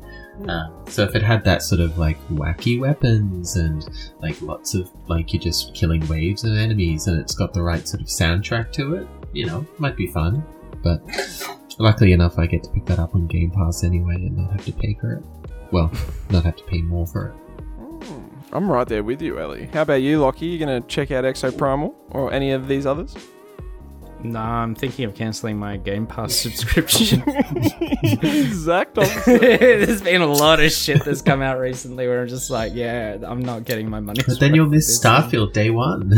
So if it had that sort of like wacky weapons and like lots of like you're just killing waves of enemies and it's got the right sort of soundtrack to it, you know, might be fun, but luckily enough I get to pick that up on Game Pass anyway and not have to pay for it. Well, not have to pay more for it. I'm right there with you, Ellie. How about you, Lockie? You going to check out Exoprimal or any of these others? Nah, I'm thinking of cancelling my Game Pass subscription. Exact opposite. There's been a lot of shit that's come out recently where I'm just like, yeah, I'm not getting my money. But then you'll miss Starfield day one.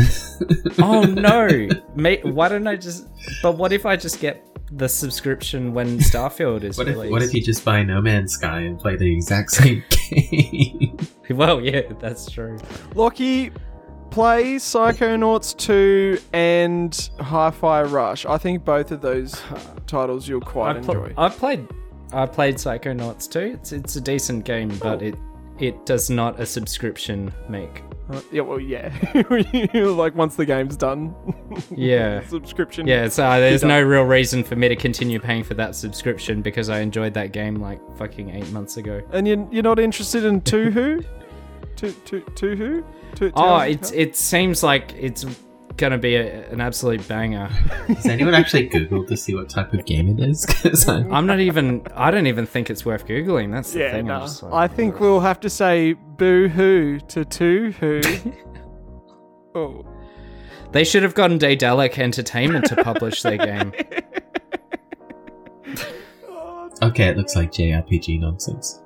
Oh, no. Mate, why don't I just... But what if I just get the subscription when Starfield is released? What if you just buy No Man's Sky and play the exact same game? Well, yeah, that's true. Lockie... play Psychonauts 2 and Hi-Fi Rush. I think both of those titles you'll quite enjoy. I played Psychonauts 2. It's a decent game, but it does not a subscription make. Yeah. Like once the game's done. Yeah. Subscription. Yeah, so there's no real reason for me to continue paying for that subscription because I enjoyed that game like fucking 8 months ago. And you're not interested in Touhou? Touhou? It seems like it's going to be an absolute banger. Has anyone actually Googled to see what type of game it is? I don't even think it's worth Googling. That's the thing. Nah. I think we'll have to say boo-hoo to Touhou. Oh. They should have gotten Daedalic Entertainment to publish their game. Okay, it looks like JRPG nonsense.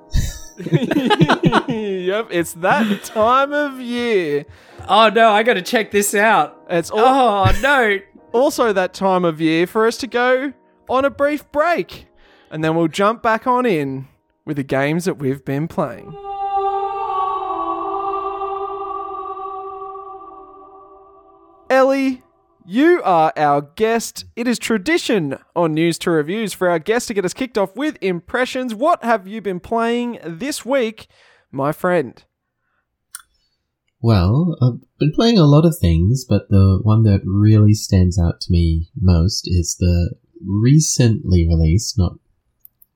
Yep, it's that time of year. Oh no, I gotta check this out. Oh no. Also that time of year for us to go on a brief break. And then we'll jump back on in with the games that we've been playing. Ellie, you are our guest. It is tradition on News to Reviews for our guest to get us kicked off with impressions. What have you been playing this week, my friend? Well, I've been playing a lot of things, but the one that really stands out to me most is the recently released, not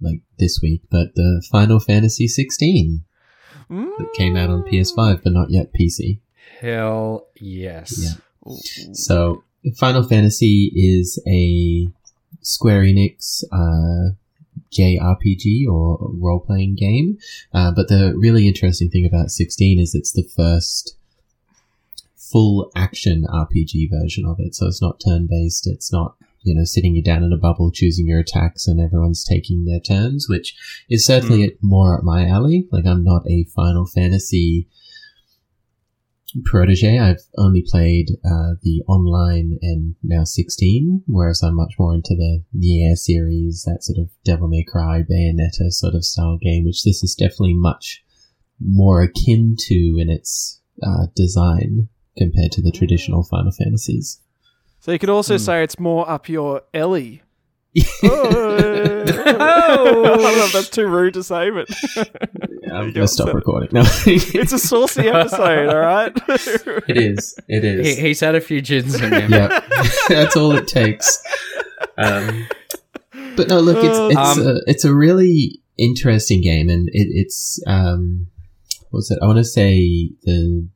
like this week, but the Final Fantasy XVI that came out on PS5, but not yet PC. Hell yes. Yeah. So Final Fantasy is a Square Enix JRPG or role-playing game, but the really interesting thing about 16 is it's the first full action RPG version of it. So it's not turn-based, it's not, you know, sitting you down in a bubble, choosing your attacks, and everyone's taking their turns, which is certainly more up my alley. Like, I'm not a Final Fantasy protege. I've only played the online and now 16, whereas I'm much more into the Nier series, that sort of Devil May Cry, Bayonetta sort of style game, which this is definitely much more akin to in its design compared to the traditional Final Fantasies. So you could also say it's more up your alley. Oh. Oh. I love that's too rude to say, but I'm gonna stop recording. No. It's a saucy episode, all right? It is. It is. He's had a few gins in him. Yep. That's all it takes. But no, look, it's a really interesting game, and it's what was it? I want to say the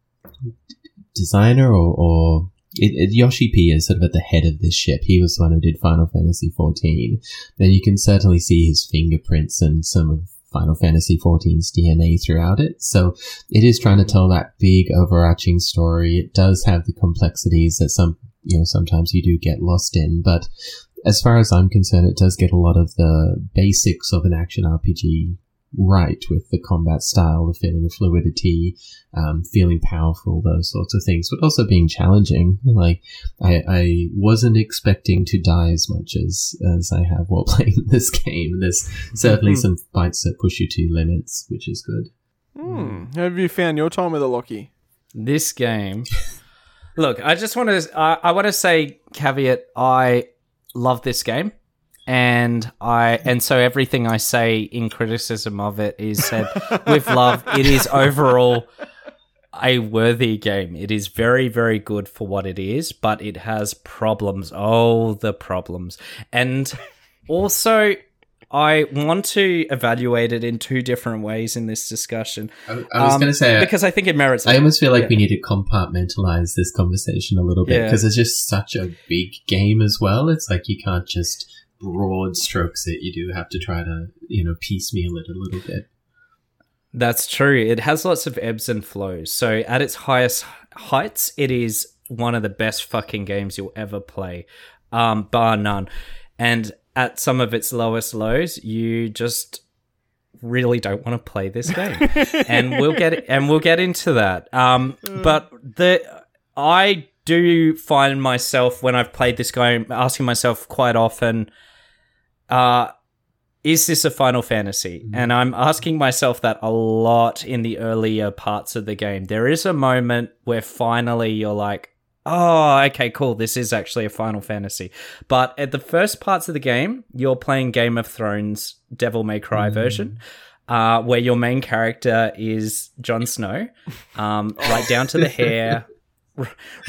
designer or Yoshi P is sort of at the head of this ship. He was the one who did Final Fantasy XIV. Then you can certainly see his fingerprints and some of Final Fantasy XIV's DNA throughout it. So it is trying to tell that big overarching story. It does have the complexities that sometimes you do get lost in, but as far as I'm concerned, it does get a lot of the basics of an action RPG right, with the combat style, the feeling of fluidity, feeling powerful, those sorts of things, but also being challenging. Like, I wasn't expecting to die as much as I have while playing this game. There's certainly some fights that push you to limits, which is good. How have you found your time with Aloki? This game. Look, I just want to. I want to say caveat. I love this game. And so everything I say in criticism of it is said with love. It is overall a worthy game. It is very, very good for what it is, but it has problems. Oh, the problems. And also, I want to evaluate it in two different ways in this discussion. I was going to say, because I think it merits. I almost feel like we need to compartmentalize this conversation a little bit, because it's just such a big game as well. It's like you can't just broad strokes it. You do have to try to, piecemeal it a little bit. That's true. It has lots of ebbs and flows. So at its highest heights, it is one of the best fucking games you'll ever play, bar none. And at some of its lowest lows, you just really don't want to play this game. and we'll get into that. But I do find myself, when I've played this game, asking myself quite often, is this a Final Fantasy? And I'm asking myself that a lot in the earlier parts of the game. There is a moment where finally you're like, oh, okay, cool, this is actually a Final Fantasy. But at the first parts of the game, you're playing Game of Thrones Devil May Cry version, where your main character is Jon Snow, right down to the hair.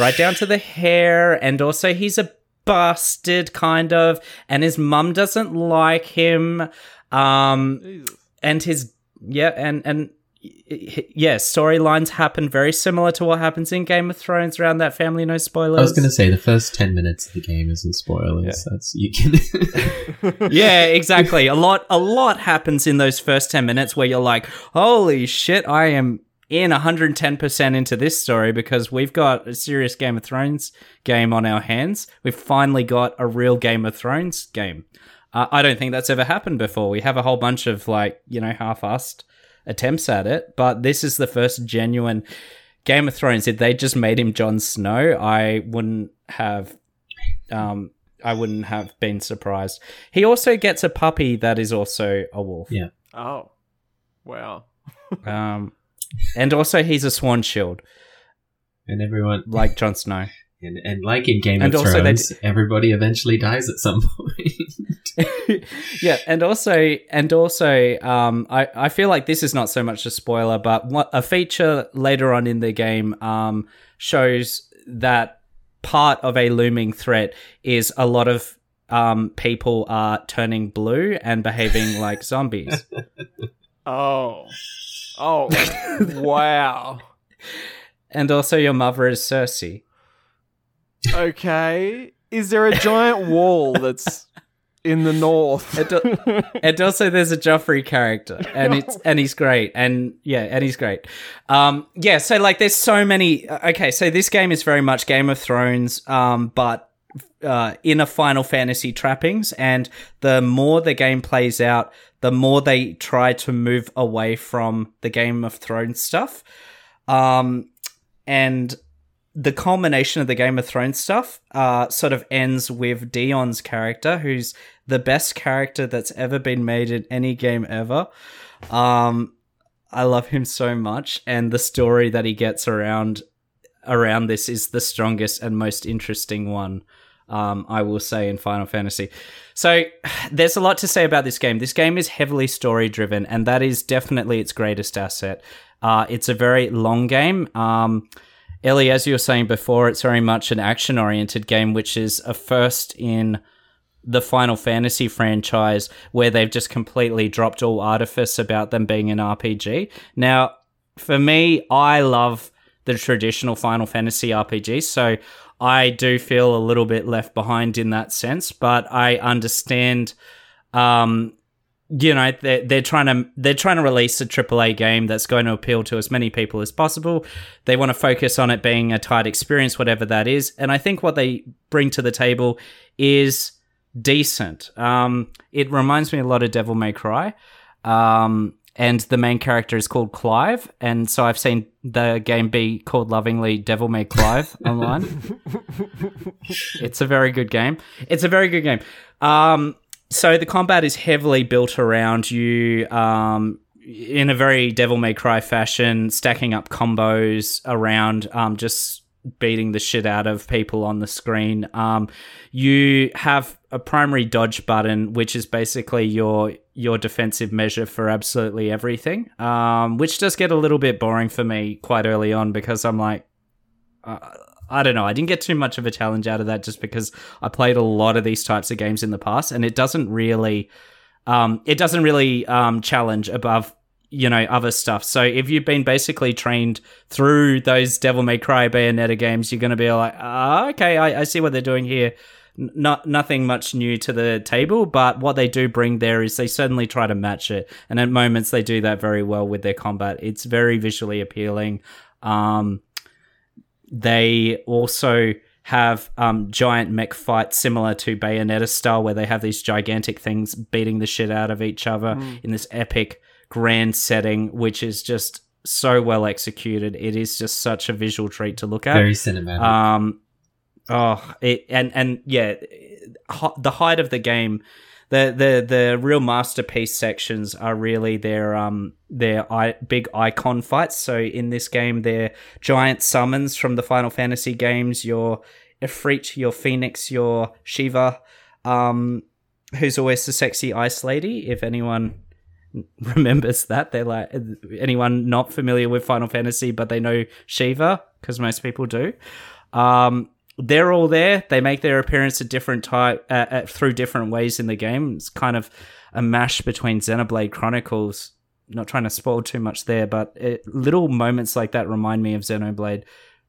Right down to the hair, and also he's a bastard, kind of, and his mum doesn't like him, and his storylines happen very similar to what happens in Game of Thrones around that family. No spoilers. I was going to say the first 10 minutes of the game isn't spoilers. That's you can. Yeah, exactly. A lot happens in those first 10 minutes where you're like, "Holy shit, I am." In 110% into this story, because we've got a serious Game of Thrones game on our hands. We've finally got a real Game of Thrones game. I don't think that's ever happened before. We have a whole bunch of half-assed attempts at it, but this is the first genuine Game of Thrones. If they just made him Jon Snow, I wouldn't have been surprised. He also gets a puppy that is also a wolf. Yeah. Oh, wow. And also, he's a swan shield. And everyone... Like Jon Snow. And like in Game of Thrones, everybody eventually dies at some point. Yeah, and also, I feel like this is not so much a spoiler, but a feature later on in the game shows that part of a looming threat is a lot of people are turning blue and behaving like zombies. Oh, wow. And also your mother is Cersei. Okay. Is there a giant wall that's in the north? And also there's a Joffrey character and he's great. And he's great. So like there's so many. Okay, so this game is very much Game of Thrones, but in a Final Fantasy trappings, and the more the game plays out, the more they try to move away from the Game of Thrones stuff. And the culmination of the Game of Thrones stuff sort of ends with Dion's character, who's the best character that's ever been made in any game ever. I love him so much, and the story that he gets around this is the strongest and most interesting one, I will say, in Final Fantasy. So there's a lot to say about this game. This game is heavily story-driven, and that is definitely its greatest asset. It's a very long game. Ellie, as you were saying before, it's very much an action-oriented game, which is a first in the Final Fantasy franchise, where they've just completely dropped all artifice about them being an RPG. Now, for me, I love the traditional Final Fantasy RPG, so I do feel a little bit left behind in that sense, but I understand, they're trying to release a AAA game that's going to appeal to as many people as possible. They want to focus on it being a tight experience, whatever that is, and I think what they bring to the table is decent. It reminds me a lot of Devil May Cry, and the main character is called Clive, and so I've seen the game be called lovingly Devil May Clive online. It's a very good game. So the combat is heavily built around you, in a very Devil May Cry fashion, stacking up combos around just beating the shit out of people on the screen. You have a primary dodge button, which is basically your defensive measure for absolutely everything, which does get a little bit boring for me quite early on, because I'm like, I don't know, I didn't get too much of a challenge out of that, just because I played a lot of these types of games in the past, and it doesn't really challenge above, other stuff. So if you've been basically trained through those Devil May Cry, Bayonetta games, you're going to be like, okay, I see what they're doing here. Nothing much new to the table, but what they do bring there is they certainly try to match it, and at moments they do that very well with their combat. It's very visually appealing. They also have giant mech fights similar to Bayonetta style, where they have these gigantic things beating the shit out of each other in this epic grand setting, which is just so well executed. It is just such a visual treat to look at. Very cinematic. The height of the game, the real masterpiece sections are really their big icon fights. So in this game, they're giant summons from the Final Fantasy games. Your Ifrit, your Phoenix, your Shiva, who's always the sexy ice lady. If anyone remembers that, they're like, anyone not familiar with Final Fantasy, but they know Shiva, because most people do. They're all there. They make their appearance at different through different ways in the game. It's kind of a mash between Xenoblade Chronicles. Not trying to spoil too much there, but little moments like that remind me of Xenoblade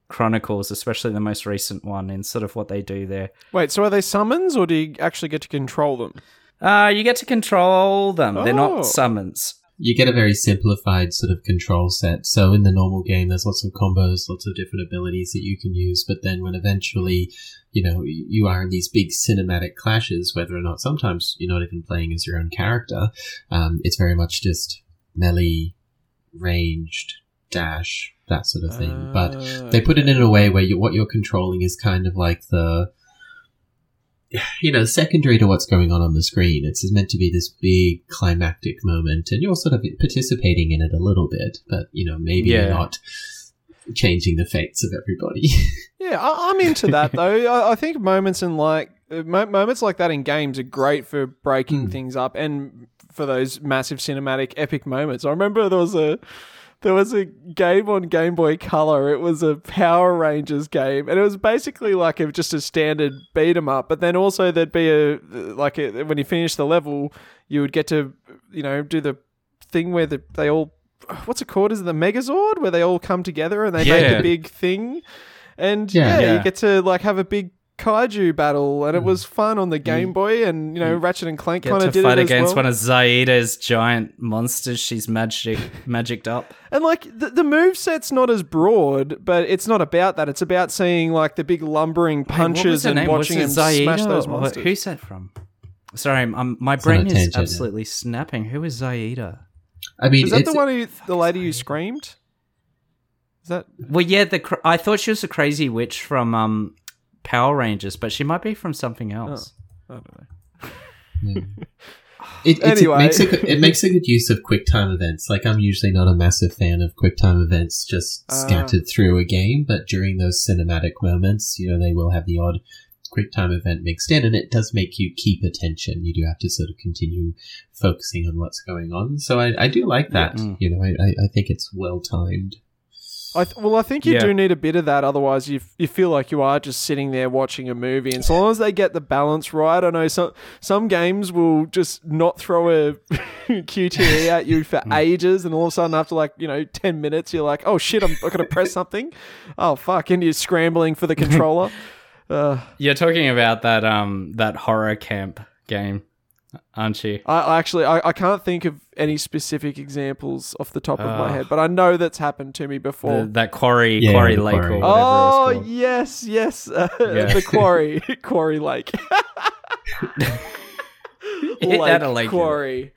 Chronicles, especially the most recent one, and sort of what they do there. Wait, so are they summons, or do you actually get to control them? You get to control them. Oh. They're not summons. You get a very simplified sort of control set. So in the normal game, there's lots of combos, lots of different abilities that you can use. But then when eventually, you are in these big cinematic clashes, whether or not sometimes you're not even playing as your own character, it's very much just melee, ranged, dash, that sort of thing. But they put it in a way where what you're controlling is kind of like the, secondary to what's going on the screen. It's meant to be this big climactic moment, and you're sort of participating in it a little bit, but, maybe you're not changing the fates of everybody. Yeah, I'm into that, though. I think moments like that in games are great for breaking things up and for those massive cinematic epic moments. I remember there was a There was a game on Game Boy Color. It was a Power Rangers game, and it was basically like just a standard beat 'em up. But then also there'd be when you finish the level, you would get to do the thing where they all, what's it called? Is it the Megazord, where they all come together and they make a big thing? And you get to have a big kaiju battle, and it was fun on the Game Boy, and Ratchet and Clank kind of did it as well. Fight against one of Zaida's giant monsters she's magicked up. And the moveset's not as broad, but it's not about that. It's about seeing the big lumbering punches and watching him smash those monsters. Who's that from? Sorry, my brain is absolutely snapping. Who is Zaida? I mean, is that the lady who screamed? Is that? Well, yeah. I thought she was a crazy witch from Power Rangers, but she might be from something else. Oh, I don't know. Anyway. It makes a good use of QuickTime events. I'm usually not a massive fan of QuickTime events just scattered through a game, but during those cinematic moments, they will have the odd QuickTime event mixed in, and it does make you keep attention. You do have to sort of continue focusing on what's going on. So I do like that. Yeah. I think it's well timed. I think you do need a bit of that. Otherwise, you feel like you are just sitting there watching a movie. And so long as they get the balance right, I know some games will just not throw a QTE at you for ages. And all of a sudden, after 10 minutes, you're like, oh, shit, I'm going to press something. Oh, fuck. And you're scrambling for the controller. You're talking about that horror camp game, aren't you? I can't think of any specific examples off the top of my head, but I know that's happened to me before. That Quarry Lake or whatever it's called. Yes. The Quarry Lake. Lake Quarry.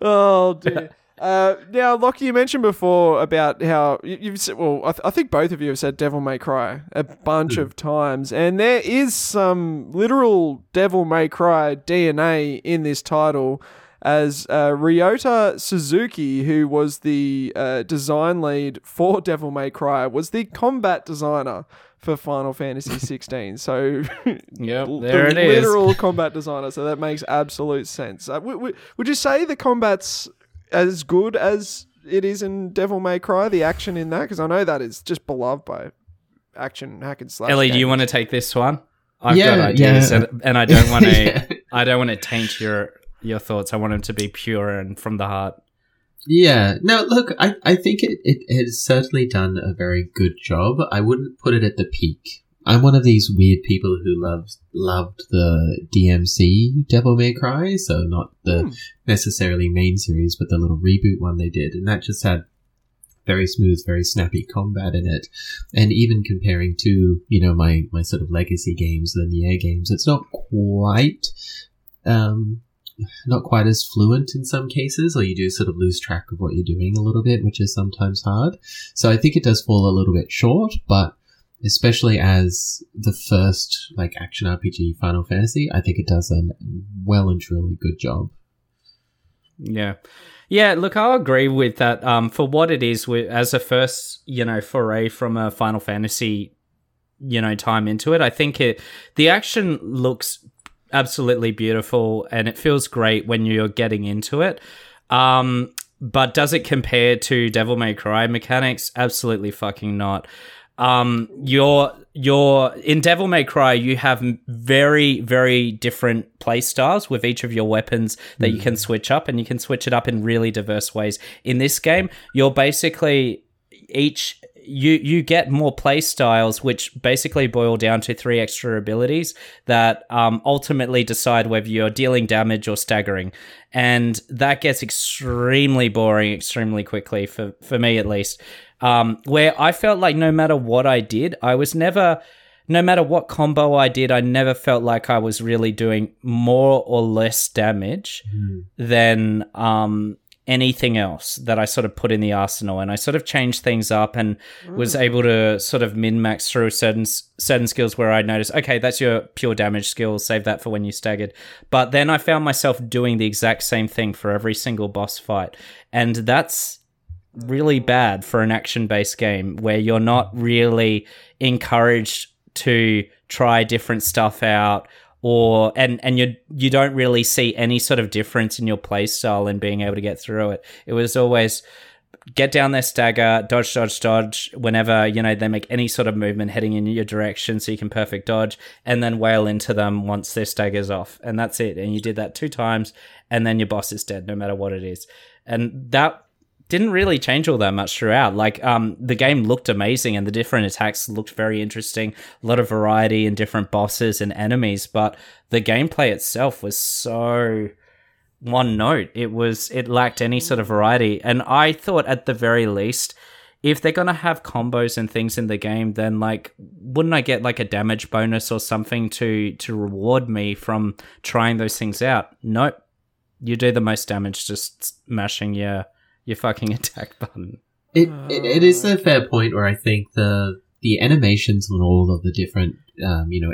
Oh, dear. Now, Lockie, you mentioned before about how you've said, well, I think both of you have said Devil May Cry a bunch of times, and there is some literal Devil May Cry DNA in this title, as Ryota Suzuki, who was the design lead for Devil May Cry, was the combat designer for Final Fantasy XVI. So, yep, there it is. Literal combat designer, so that makes absolute sense. Would you say the combat's as good as it is in Devil May Cry, the action in that? Because I know that is just beloved by action hack and slash. Ellie, games. Do you want to take this one? I've got ideas, and I don't want to. I don't want to taint your thoughts. I want them to be pure and from the heart. Yeah. No, look, I think it has certainly done a very good job. I wouldn't put it at the peak. I'm one of these weird people who loved the DMC Devil May Cry, so not the necessarily main series, but the little reboot one they did, and that just had very smooth, very snappy combat in it. And even comparing to, my sort of legacy games, the Nier games, it's not quite as fluent in some cases, or you do sort of lose track of what you're doing a little bit, which is sometimes hard. So I think it does fall a little bit short, but especially as the first action RPG Final Fantasy, I think it does a well and truly good job. Yeah. Yeah, look, I'll agree with that. For what it is, as a first, foray from a Final Fantasy, time into it, I think the action looks absolutely beautiful and it feels great when you're getting into it. But does it compare to Devil May Cry mechanics? Absolutely fucking not. In Devil May Cry, you have very, very different play styles with each of your weapons that you can switch up, and you can switch it up in really diverse ways. In this game, you're basically you get more play styles, which basically boil down to 3 extra abilities that ultimately decide whether you're dealing damage or staggering. And that gets extremely boring extremely quickly, for me at least, where I felt like no matter what I did, no matter what combo I did, I never felt like I was really doing more or less damage than anything else that I sort of put in the arsenal, and I sort of changed things up and was able to sort of min-max through certain skills where I noticed, okay, that's your pure damage skill, save that for when you staggered. But then I found myself doing the exact same thing for every single boss fight, and that's really bad for an action-based game where you're not really encouraged to try different stuff out, or and you don't really see any sort of difference in your playstyle and being able to get through it. It was always get down there, stagger, dodge, dodge, dodge whenever, you know, they make any sort of movement heading in your direction so you can perfect dodge, and then wail into them once their stagger's off. And that's it. And you did that 2 times, and then your boss is dead, no matter what it is. And that didn't really change all that much throughout. Like, the game looked amazing, and the different attacks looked very interesting. A lot of variety in different bosses and enemies, but the gameplay itself was so... one note. It lacked any sort of variety. And I thought, at the very least, if they're going to have combos and things in the game, then, like, wouldn't I get like a damage bonus or something to reward me from trying those things out? Nope. You do the most damage just mashing your fucking attack button. It is a fair point where I think the animations on all of the different,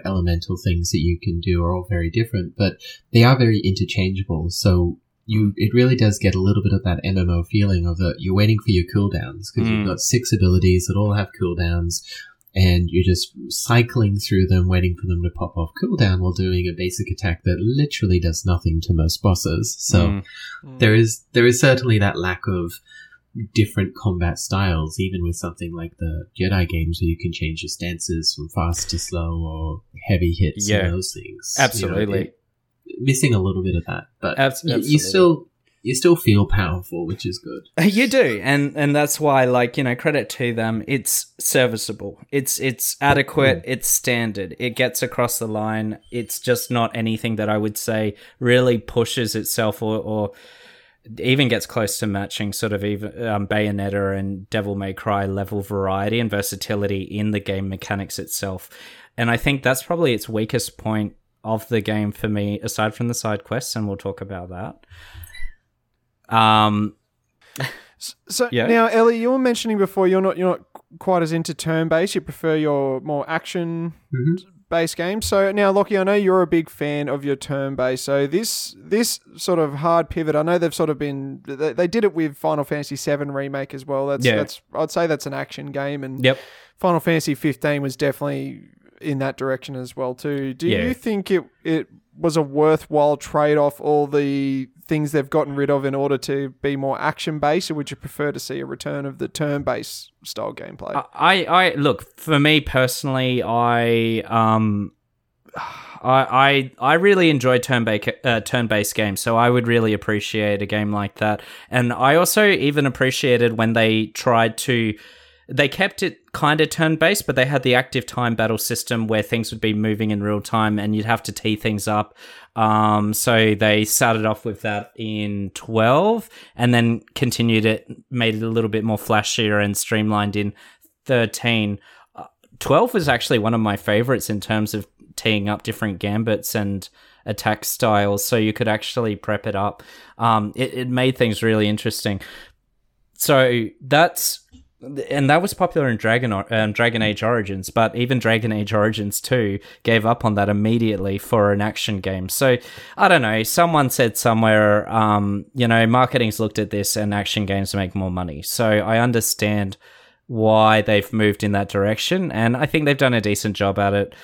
elemental things that you can do are all very different, but they are very interchangeable. So it really does get a little bit of that MMO feeling of that you're waiting for your cooldowns, because you've got 6 abilities that all have cooldowns, and you're just cycling through them, waiting for them to pop off cooldown while doing a basic attack that literally does nothing to most bosses. So there is certainly that lack of different combat styles, even with something like the Jedi games, where you can change your stances from fast to slow or heavy hits and those things. Absolutely. Missing a little bit of that, but you still feel powerful, which is good. You do, and that's why, like, you know, credit to them, it's serviceable, it's adequate, it's standard, it gets across the line. It's just not anything that I would say really pushes itself or even gets close to matching sort of even Bayonetta and Devil May Cry level variety and versatility in the game mechanics itself. And I think that's probably its weakest point of the game for me, aside from the side quests, and we'll talk about that. So yeah. Now, Ellie, you were mentioning before you're not quite as into turn-based. You prefer your more action... base game. So now, Lockie, I know you're a big fan of your turn base. So this sort of hard pivot, I know they've sort of been. They did it with Final Fantasy VII remake as well. That's I'd say that's an action game, and Final Fantasy 15 was definitely in that direction as well too. Do you think it was a worthwhile trade off all the things they've gotten rid of in order to be more action based, or would you prefer to see a return of the turn based style gameplay? I look, for me personally, I really enjoy turn-based games, so I would really appreciate a game like that. And I also even appreciated when they kept it kind of turn-based, but they had the active time battle system where things would be moving in real time and you'd have to tee things up. So they started off with that in 12 and then continued it, made it a little bit more flashier and streamlined in 13. 12 was actually one of my favorites in terms of teeing up different gambits and attack styles, so you could actually prep it up. It made things really interesting. So that's... And that was popular in Dragon Age Origins, but even Dragon Age Origins 2 gave up on that immediately for an action game. So, I don't know, someone said somewhere, marketing's looked at this and action games make more money. So, I understand why they've moved in that direction, and I think they've done a decent job at it.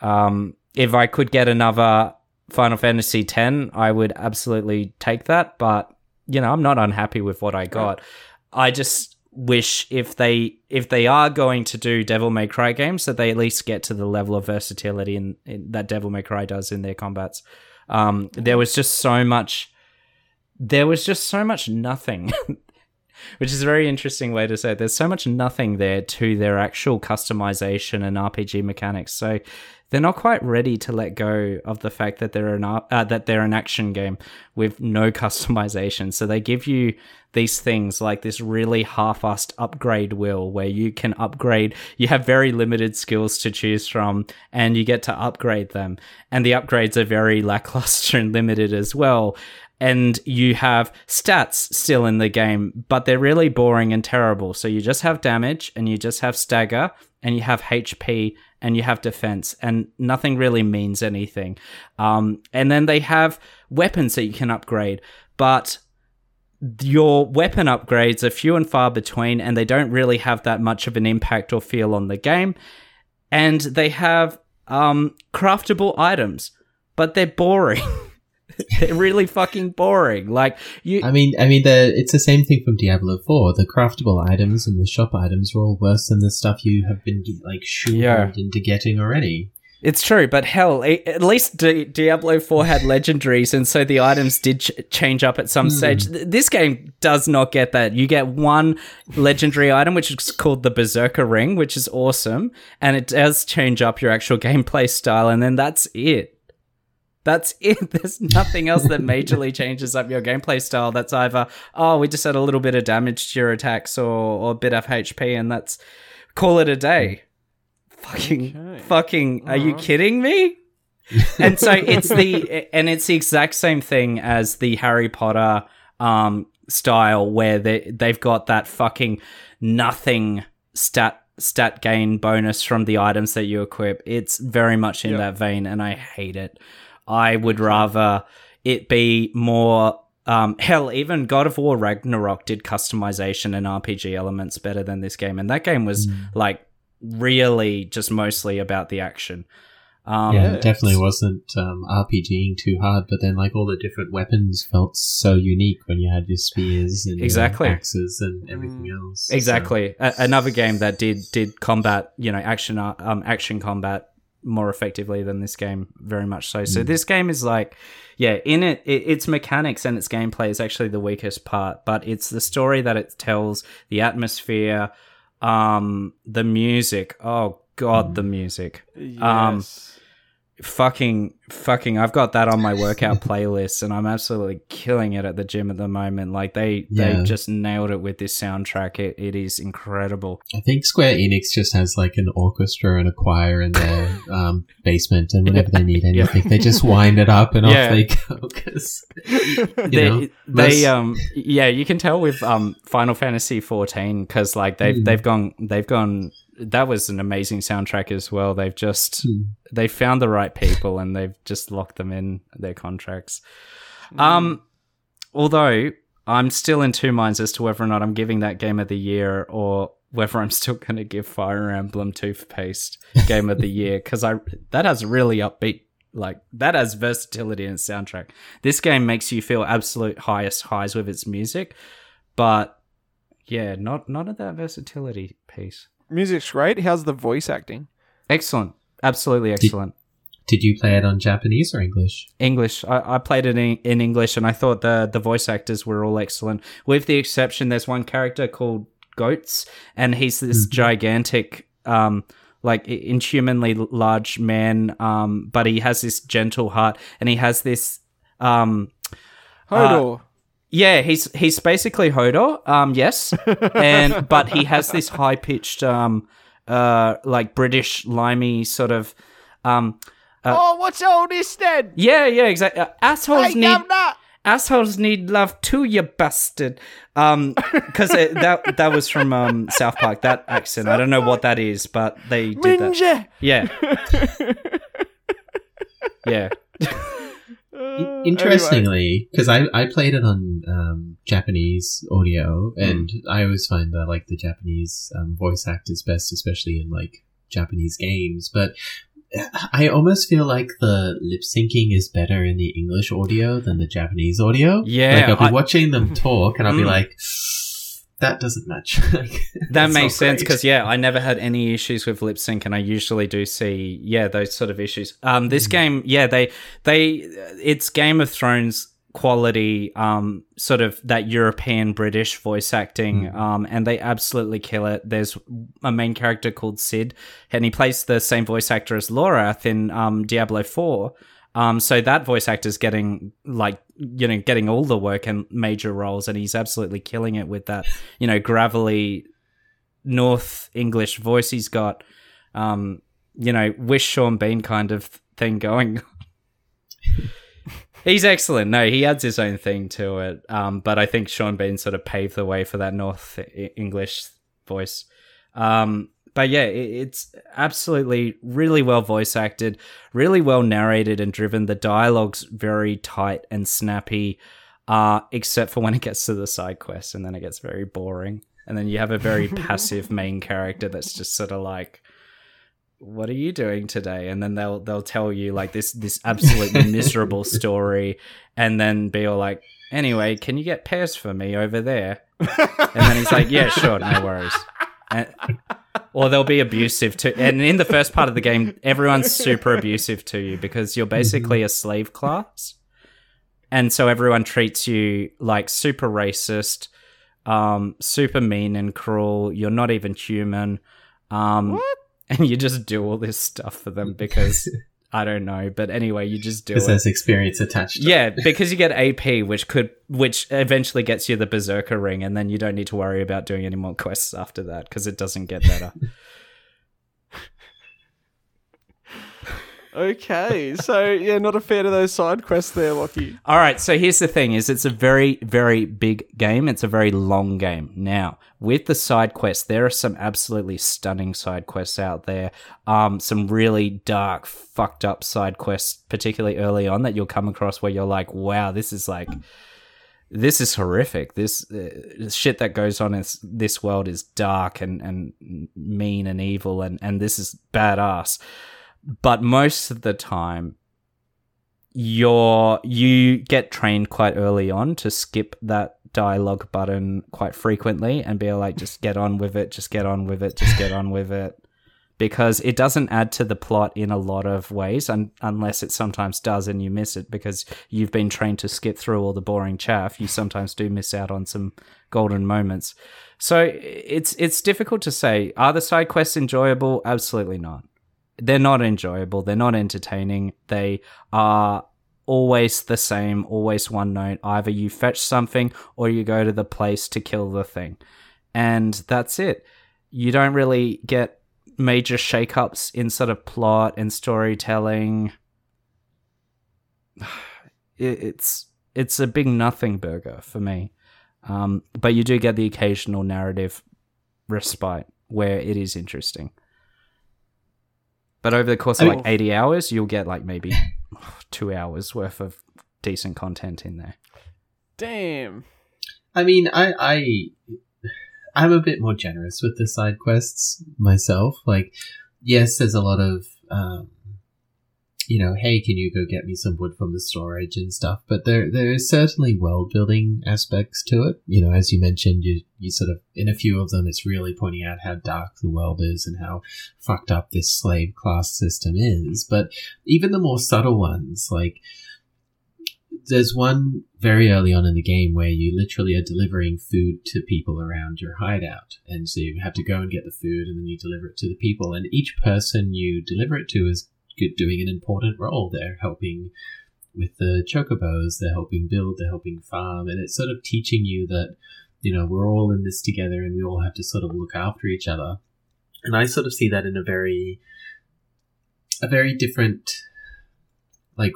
If I could get another Final Fantasy X, I would absolutely take that, but, you know, I'm not unhappy with what I got. I just... wish if they are going to do Devil May Cry games that they at least get to the level of versatility in that Devil May Cry does in their combats. There was just so much nothing, which is a very interesting way to say it. There's so much nothing there to their actual customization and RPG mechanics. So they're not quite ready to let go of the fact that they're an action game with no customization. So they give you these things like this really half-assed upgrade wheel where you can upgrade. You have very limited skills to choose from, and you get to upgrade them. And the upgrades are very lackluster and limited as well. And you have stats still in the game, but they're really boring and terrible. So you just have damage, and you just have stagger, and you have HP, and you have defense, and nothing really means anything. And then they have weapons that you can upgrade, but your weapon upgrades are few and far between, and they don't really have that much of an impact or feel on the game. And they have craftable items, but they're boring. They're really fucking boring. Like, you. I mean, it's the same thing from Diablo 4. The craftable items and the shop items are all worse than the stuff you have been like shoehorned into getting already. It's true, but hell, at least Diablo 4 had legendaries, and so the items did change up at some stage. This game does not get that. You get one legendary item, which is called the Berserker Ring, which is awesome, and it does change up your actual gameplay style, and then that's it. That's it. There's nothing else that majorly changes up your gameplay style. That's either, oh, we just had a little bit of damage to your attacks or a bit of HP, and that's call it a day. Fucking, are you kidding me? And so it's the exact same thing as the Harry Potter style, where they've got that fucking nothing stat gain bonus from the items that you equip. It's very much in that vein, and I hate it. I would rather it be more. Hell, even God of War Ragnarok did customization and RPG elements better than this game, and that game was like. Really just mostly about the action. It definitely wasn't RPGing too hard, but then like all the different weapons felt so unique when you had your spears and your axes and everything else. Exactly. So. Another game that did combat, action combat more effectively than this game, very much so. So this game is like, in its mechanics and its gameplay is actually the weakest part, but it's the story that it tells, the atmosphere, the music. Oh god, the music. Yes. Fucking I've got that on my workout playlist, and I'm absolutely killing it at the gym at the moment. Like they just nailed it with this soundtrack. It is incredible. I think Square Enix just has like an orchestra and a choir in their basement, and whenever they need anything they just wind it up and off they go, because you can tell with Final Fantasy 14, because like they've gone that was an amazing soundtrack as well. They've just they found the right people and they've just locked them in their contracts. Although I'm still in two minds as to whether or not I'm giving that Game of the Year or whether I'm still going to give Fire Emblem Toothpaste Game of the Year, because that has really upbeat, like that has versatility in its soundtrack. This game makes you feel absolute highest highs with its music, but not at that versatility piece. Music's great. How's the voice acting? Excellent. Absolutely excellent. Did you play it on Japanese or English? English. I played it in English, and I thought the voice actors were all excellent. With the exception, there's one character called Goats, and he's this gigantic, like inhumanly large man, but he has this gentle heart, and he has this... Hodor. He's basically Hodor, but he has this high pitched like British limey sort of oh, what's all this then? Yeah, exactly. Assholes need love too, you bastard. Because that was from South Park, that accent. I don't know what that is, but they did that. Yeah. Interestingly, because I played it on Japanese audio, and I always find that like the Japanese voice act is best, especially in like Japanese games, but I almost feel like the lip syncing is better in the English audio than the Japanese audio. Like I'll be watching them talk and I'll be like, that doesn't match. That makes sense, because I never had any issues with lip sync, and I usually do see those sort of issues. This game, it's Game of Thrones quality, sort of that European British voice acting, and they absolutely kill it. There's a main character called Cid, and he plays the same voice actor as Lorath in Diablo 4. So that voice actor's getting getting all the work and major roles, and he's absolutely killing it with that, gravelly North English voice he's got, wish Sean Bean kind of thing going on. He's excellent. No, he adds his own thing to it. But I think Sean Bean sort of paved the way for that North English voice. But it's absolutely really well voice acted, really well narrated and driven. The dialogue's very tight and snappy, except for when it gets to the side quest, and then it gets very boring. And then you have a very passive main character that's just sort of like what are you doing today? And then they'll tell you like this absolutely miserable story, and then be all like, anyway, can you get pears for me over there? And then he's like, yeah, sure, no worries. And, or they'll be abusive to, and in the first part of the game, everyone's super abusive to you because you're basically a slave class. And so everyone treats you like super racist, super mean and cruel. You're not even human. What? And you just do all this stuff for them because, I don't know. But anyway, you just do it. Because there's experience attached. Yeah, because you get AP, which eventually gets you the Berserker ring, and then you don't need to worry about doing any more quests after that because it doesn't get better. Okay, so yeah, not a fan of those side quests there, Lockie. All right, so here's the thing, is it's a very, very big game. It's a very long game. Now, with the side quests, there are some absolutely stunning side quests out there, some really dark, fucked up side quests, particularly early on, that you'll come across where you're like, wow, this is horrific. This shit that goes on in this world is dark and mean and evil, and this is badass. But most of the time, you get trained quite early on to skip that dialogue button quite frequently and be like, just get on with it, just get on with it, just get on with it. Because it doesn't add to the plot in a lot of ways, unless it sometimes does and you miss it because you've been trained to skip through all the boring chaff. You sometimes do miss out on some golden moments. So it's difficult to say, are the side quests enjoyable? Absolutely not. They're not enjoyable. They're not entertaining. They are always the same, always one note. Either you fetch something or you go to the place to kill the thing. And that's it. You don't really get major shakeups in sort of plot and storytelling. It's a big nothing burger for me. But you do get the occasional narrative respite where it is interesting. But over the course of like 80 hours, you'll get like maybe 2 hours worth of decent content in there. Damn. I mean, I'm a bit more generous with the side quests myself. Like, yes, there's a lot of, hey, can you go get me some wood from the storage and stuff? But there is certainly world building aspects to it. You know, as you mentioned, you sort of, in a few of them, it's really pointing out how dark the world is and how fucked up this slave class system is. But even the more subtle ones, like there's one very early on in the game where you literally are delivering food to people around your hideout. And so you have to go and get the food and then you deliver it to the people. And each person you deliver it to is doing an important role. They're helping with the chocobos, they're helping build, they're helping farm, and it's sort of teaching you that, you know, we're all in this together and we all have to sort of look after each other. And I sort of see that in a very different, like,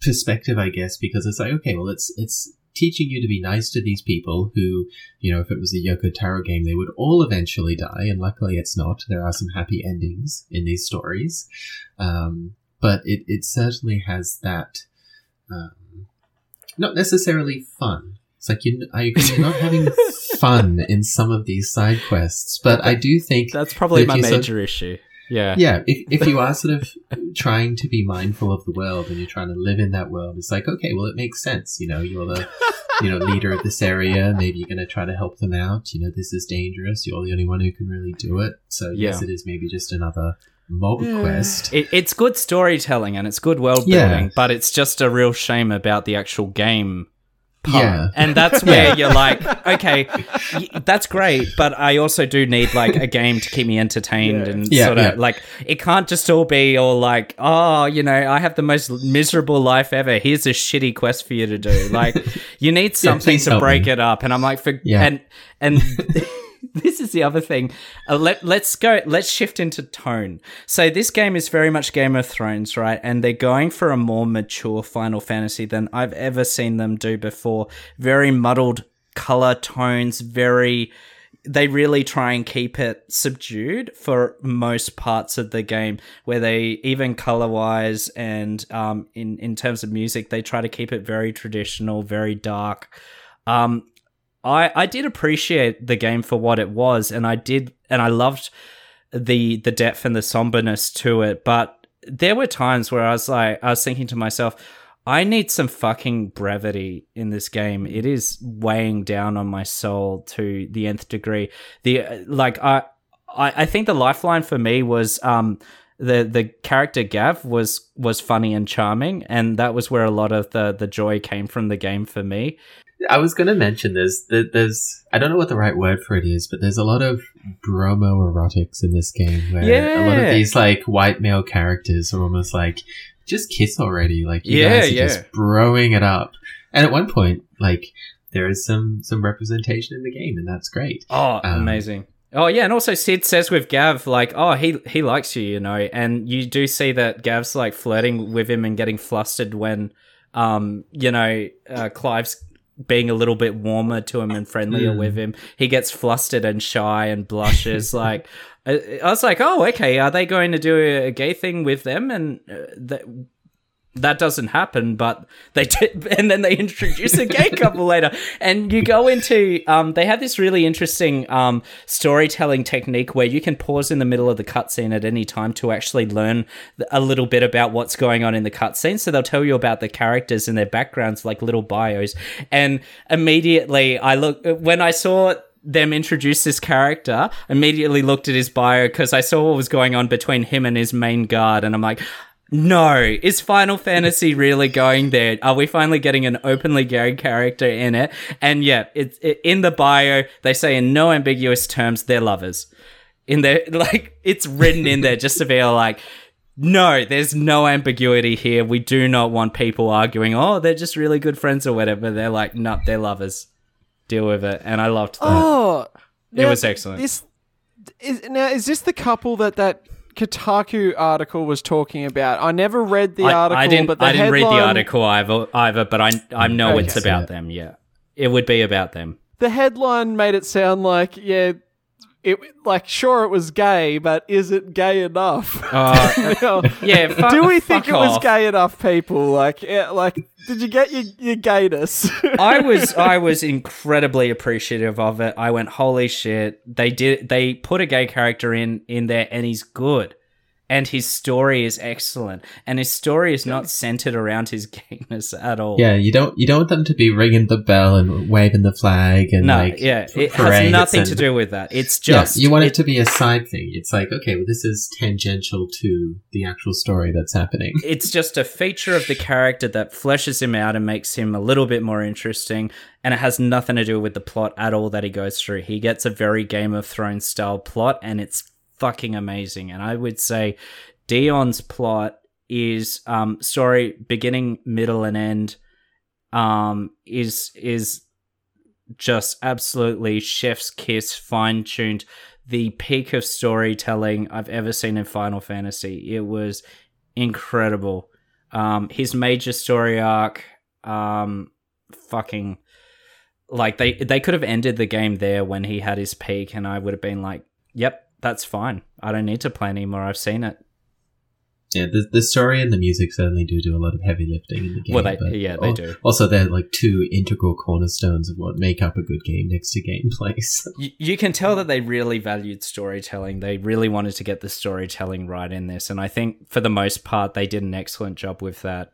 perspective, I guess, because it's like, okay, well, it's teaching you to be nice to these people who, you know, if it was a Yoko Taro game, they would all eventually die, and luckily it's not. There are some happy endings in these stories. But it certainly has that, not necessarily fun. It's like you're not having fun in some of these side quests, but I do think... That's probably my major issue. Yeah. Yeah. If you are sort of trying to be mindful of the world and you're trying to live in that world, it's like, okay, well, it makes sense. You know, you're the leader of this area. Maybe you're going to try to help them out. You know, this is dangerous. You're the only one who can really do it. So, yes, it is maybe just another mob quest. It's good storytelling and it's good world building, but it's just a real shame about the actual game. Yeah. And that's where you're like, okay, that's great, but I also do need like a game to keep me entertained and sort of like, it can't just all be all like, oh, you know, I have the most miserable life ever. Here's a shitty quest for you to do. Like, you need something to break it up. And I'm like, and this is the other thing. Let's shift into tone. So this game is very much Game of Thrones, right? And they're going for a more mature Final Fantasy than I've ever seen them do before. Very muddled color tones, they really try and keep it subdued for most parts of the game, where they, even color-wise and in terms of music, they try to keep it very traditional, very dark. I did appreciate the game for what it was, and I loved the depth and the somberness to it, but there were times where I was like, I was thinking to myself, I need some fucking brevity in this game. It is weighing down on my soul to the nth degree. I think the lifeline for me was the character Gav was funny and charming, and that was where a lot of the joy came from the game for me. I was going to mention there's I don't know what the right word for it is, but there's a lot of bromoerotics in this game where a lot of these like white male characters are almost like, just kiss already, like you guys are just broing it up. And at one point, like, there is some representation in the game, and that's great. Oh, amazing. Oh, yeah, and also Sid says with Gav, like, oh, he likes you, you know, and you do see that Gav's, like, flirting with him and getting flustered when, Clive's being a little bit warmer to him and friendlier with him. He gets flustered and shy and blushes, like... I was like, oh, okay, are they going to do a gay thing with them? And that doesn't happen, but they did. And then they introduce a gay couple later. And you go into, they have this really interesting storytelling technique where you can pause in the middle of the cutscene at any time to actually learn a little bit about what's going on in the cutscene. So they'll tell you about the characters and their backgrounds, like little bios. And immediately when I saw them introduce this character, immediately looked at his bio because I saw what was going on between him and his main guard, and I'm like, no, is Final Fantasy really going there? Are we finally getting an openly gay character in it? And yeah, it's in the bio, they say in no ambiguous terms, they're lovers. In there, like, it's written in there just to be like, no, there's no ambiguity here. We do not want people arguing, oh, they're just really good friends or whatever. They're like, no, they're lovers. Deal with it, and I loved that. Oh, it was excellent. Is this the couple that Kotaku article was talking about? I never read the article. I didn't read the article either, but I know it's about them. Yeah, it would be about them. The headline made it sound like it was gay, but is it gay enough? Do we think it was gay enough, people? Did you get your gayness? I was incredibly appreciative of it. I went, holy shit! They put a gay character in there, and he's good, and his story is excellent, and his story is not centered around his gayness at all. Yeah, you don't want them to be ringing the bell and waving the flag and it has nothing to do with that. It's just you want it to be a side thing. It's like, okay, well, this is tangential to the actual story that's happening. It's just a feature of the character that fleshes him out and makes him a little bit more interesting, and it has nothing to do with the plot at all that he goes through. He gets a very Game of Thrones style plot, and it's fucking amazing. And I would say Dion's plot is story beginning, middle, and end is just absolutely chef's kiss, fine-tuned, the peak of storytelling I've ever seen in Final Fantasy. It was incredible. His major story arc, fucking, like, they could have ended the game there when he had his peak, and I would have been like, yep, that's fine. I don't need to play anymore. I've seen it. Yeah, the story and the music certainly do a lot of heavy lifting in the game. Well, they do. Also, they're like two integral cornerstones of what make up a good game next to gameplay. So. You can tell that they really valued storytelling. They really wanted to get the storytelling right in this, and I think for the most part they did an excellent job with that.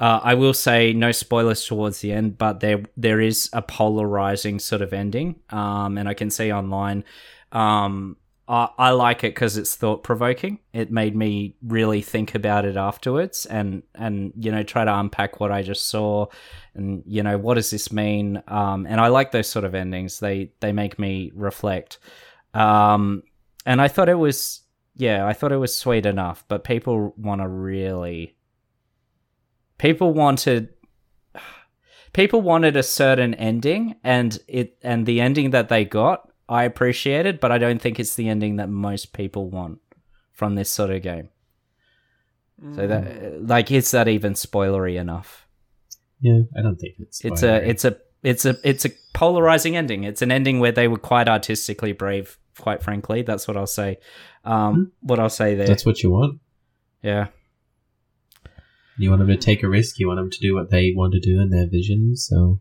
I will say no spoilers towards the end, but there is a polarizing sort of ending, and I can see online. I like it because it's thought-provoking. It made me really think about it afterwards and try to unpack what I just saw and, what does this mean? And I like those sort of endings. They make me reflect. And I thought it was, sweet enough, but people wanted a certain ending, and the ending that they got, I appreciate it, but I don't think it's the ending that most people want from this sort of game. So that, like, is that even spoilery enough? Yeah, I don't think it's spoilery. It's a polarizing ending. It's an ending where they were quite artistically brave, quite frankly. That's what I'll say. What I'll say there. That's what you want. Yeah. You want them to take a risk. You want them to do what they want to do in their vision. So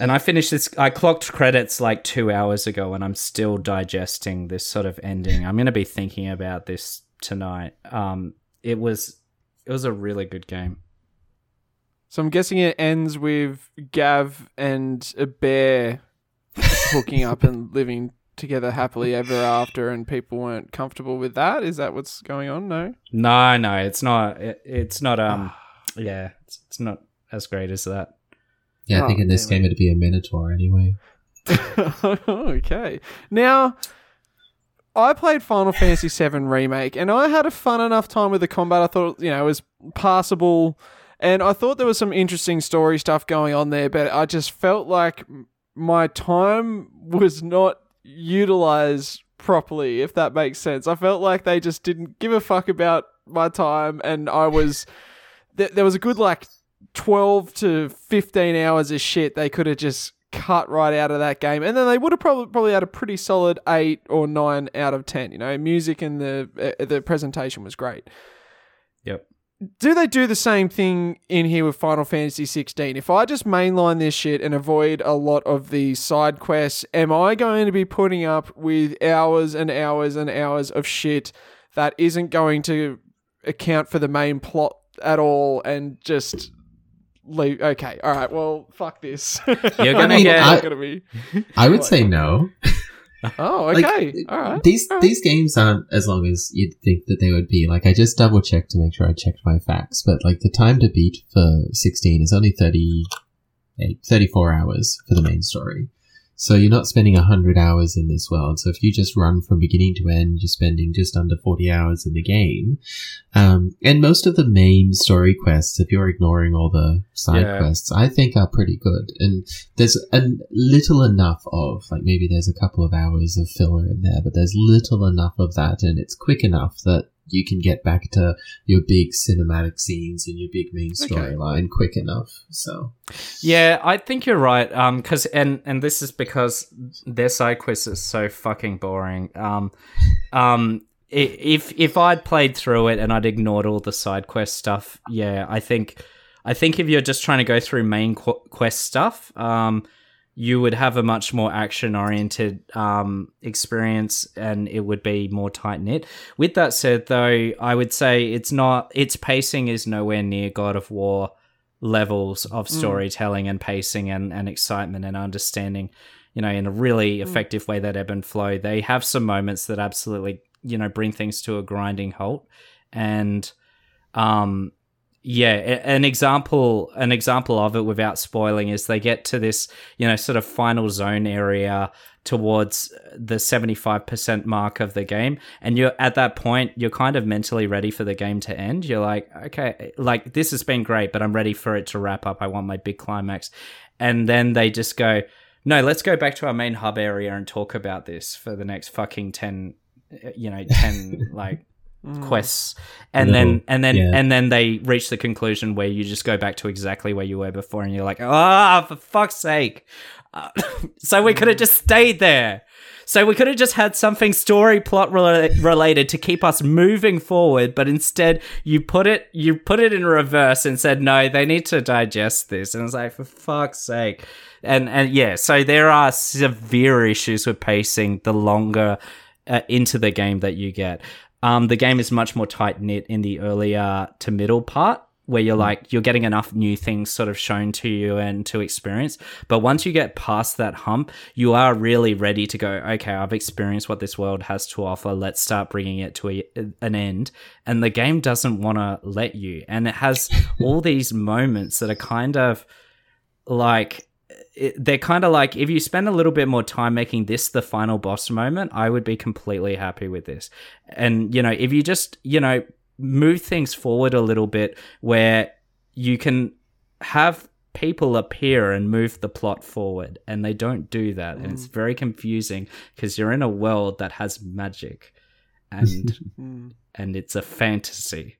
And I finished this, I clocked credits like 2 hours ago, and I'm still digesting this sort of ending. I'm going to be thinking about this tonight. It was a really good game. So I'm guessing it ends with Gav and a bear hooking up and living together happily ever after, and people weren't comfortable with that. Is that what's going on? No, it's not. It's not. Yeah, it's not as great as that. Yeah, I think in this game it'd be a Minotaur anyway. Okay. Now, I played Final Fantasy VII Remake, and I had a fun enough time with the combat. I thought, it was passable, and I thought there was some interesting story stuff going on there, but I just felt like my time was not utilized properly, if that makes sense. I felt like they just didn't give a fuck about my time, and I was... there was a good, 12 to 15 hours of shit they could have just cut right out of that game, and then they would have probably had a pretty solid 8 or 9 out of 10. Music and the presentation was great. Yep. Do they do the same thing in here with Final Fantasy 16? If I just mainline this shit and avoid a lot of the side quests, am I going to be putting up with hours and hours and hours of shit that isn't going to account for the main plot at all, and just... Okay, all right, well, fuck this. I would say no. Oh, okay, all right. These games aren't as long as you'd think that they would be. I just double-checked to make sure I checked my facts, but, the time to beat for 16 is only 34 hours for the main story. So you're not spending 100 hours in this world. So if you just run from beginning to end, you're spending just under 40 hours in the game. And most of the main story quests, if you're ignoring all the side quests, I think are pretty good. And there's a little enough of, maybe there's a couple of hours of filler in there, but there's little enough of that, and it's quick enough that you can get back to your big cinematic scenes and your big main storyline quick enough. So, yeah, I think you're right. Because this is because their side quests is so fucking boring. If I'd played through it and I'd ignored all the side quest stuff, I think if you're just trying to go through main quest stuff, you would have a much more action-oriented experience, and it would be more tight-knit. With that said, though, I would say its pacing is nowhere near God of War levels of storytelling and pacing and excitement and understanding, in a really effective way that ebb and flow. They have some moments that absolutely, bring things to a grinding halt. And, an example of it without spoiling is they get to this, sort of final zone area towards the 75% mark of the game. And you're at that point, you're kind of mentally ready for the game to end. You're like, okay, this has been great, but I'm ready for it to wrap up. I want my big climax. And then they just go, no, let's go back to our main hub area and talk about this for the next fucking 10 quests, and then they reach the conclusion where you just go back to exactly where you were before, and you're like, for fuck's sake. So we could have just stayed there. So we could have just had something story plot related to keep us moving forward, but instead you put it in reverse and said, no, they need to digest this. And it's like, for fuck's sake. And yeah, so there are severe issues with pacing the longer into the game that you get. The game is much more tight-knit in the earlier to middle part, where you're you're getting enough new things sort of shown to you and to experience. But once you get past that hump, you are really ready to go, okay, I've experienced what this world has to offer. Let's start bringing it to an end. And the game doesn't want to let you. And it has all these moments that are kind of they're kind of like, if you spend a little bit more time making this the final boss moment, I would be completely happy with this. And, if you just, move things forward a little bit where you can have people appear and move the plot forward, and they don't do that. And it's very confusing because you're in a world that has magic and it's a fantasy,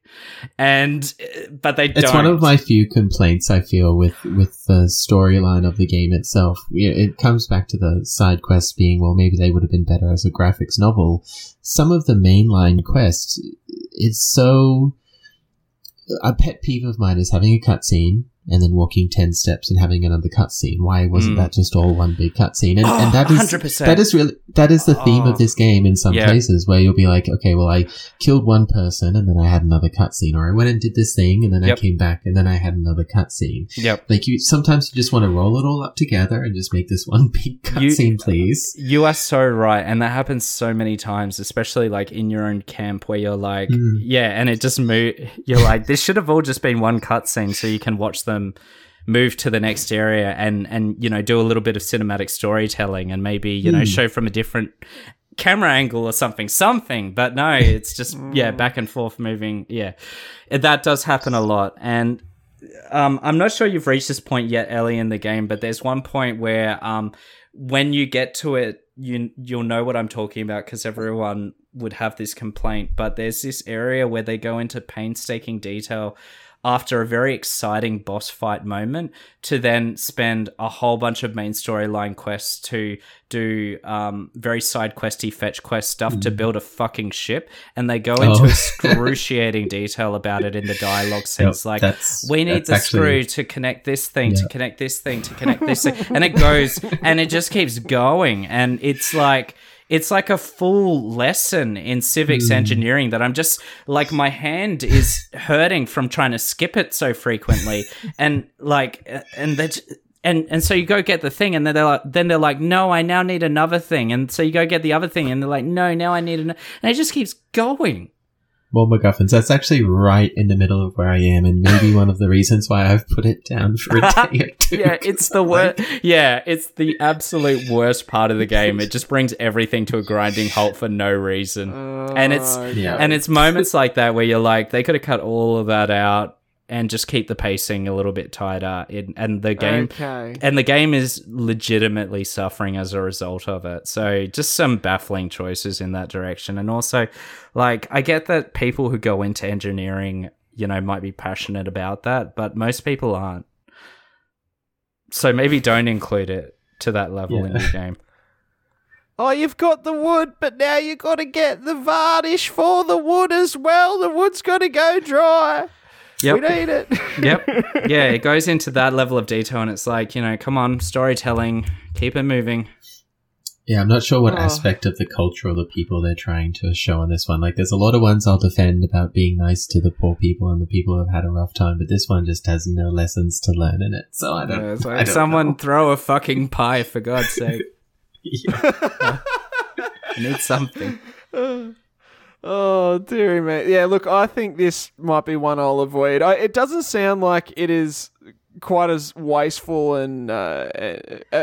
but they don't. It's one of my few complaints I feel with the storyline of the game itself. It comes back to the side quests being, well, maybe they would have been better as a graphics novel. Some of the mainline quests, a pet peeve of mine is having a cutscene and then walking 10 steps and having another cutscene. Why wasn't that just all one big cutscene? And that is 100%. that is the theme of this game in some places, where you'll be like, okay, well, I killed one person and then I had another cutscene, or I went and did this thing and then I came back and then I had another cutscene. Yep. Like, you sometimes you just want to roll it all up together and just make this one big cutscene, please. You are so right, and that happens so many times, especially like in your own camp where you're like, and it just you're like, this should have all just been one cutscene so you can watch them move to the next area and you know, do a little bit of cinematic storytelling and maybe, you know, show from a different camera angle or something. But no, it's just back and forth moving. That does happen a lot. And I'm not sure you've reached this point yet early in the game, but there's one point where when you get to it, you'll know what I'm talking about, because everyone would have this complaint. But there's this area where they go into painstaking detail after a very exciting boss fight moment to then spend a whole bunch of main storyline quests to do very side questy fetch quest stuff to build a fucking ship, and they go into excruciating detail about it in the dialogue sense. Like, we need the screw to connect this thing, to connect this thing, to connect this thing, and it goes and it just keeps going, and it's like a full lesson in civics engineering that I'm just like, my hand is hurting from trying to skip it so frequently. And so you go get the thing, and then they're like, no, I now need another thing. And so you go get the other thing, and they're like, no, now I need another. And it just keeps going. Well, MacGuffins, that's actually right in the middle of where I am, and maybe one of the reasons why I've put it down for a day or two. It's the worst. Yeah, it's the absolute worst part of the game. It just brings everything to a grinding halt for no reason. And it's moments like that where you're like, they could have cut all of that out and just keep the pacing a little bit tighter. And the game is legitimately suffering as a result of it. So just some baffling choices in that direction. And also, like, I get that people who go into engineering, you know, might be passionate about that, but most people aren't. So maybe don't include it to that level in the game. Oh, you've got the wood, but now you've got to get the varnish for the wood as well. The wood's got to go dry. Yep. We need it. Yeah, it goes into that level of detail, and it's like, you know, come on, storytelling, keep it moving. Yeah, I'm not sure what aspect of the culture or the people they're trying to show on this one. Like, there's a lot of ones I'll defend about being nice to the poor people and the people who have had a rough time, but this one just has no lessons to learn in it, so I don't know. It's like, someone throw a fucking pie, for God's sake. I need something. Oh, dearie mate. Yeah, look, I think this might be one I'll avoid. It doesn't sound like it is quite as wasteful and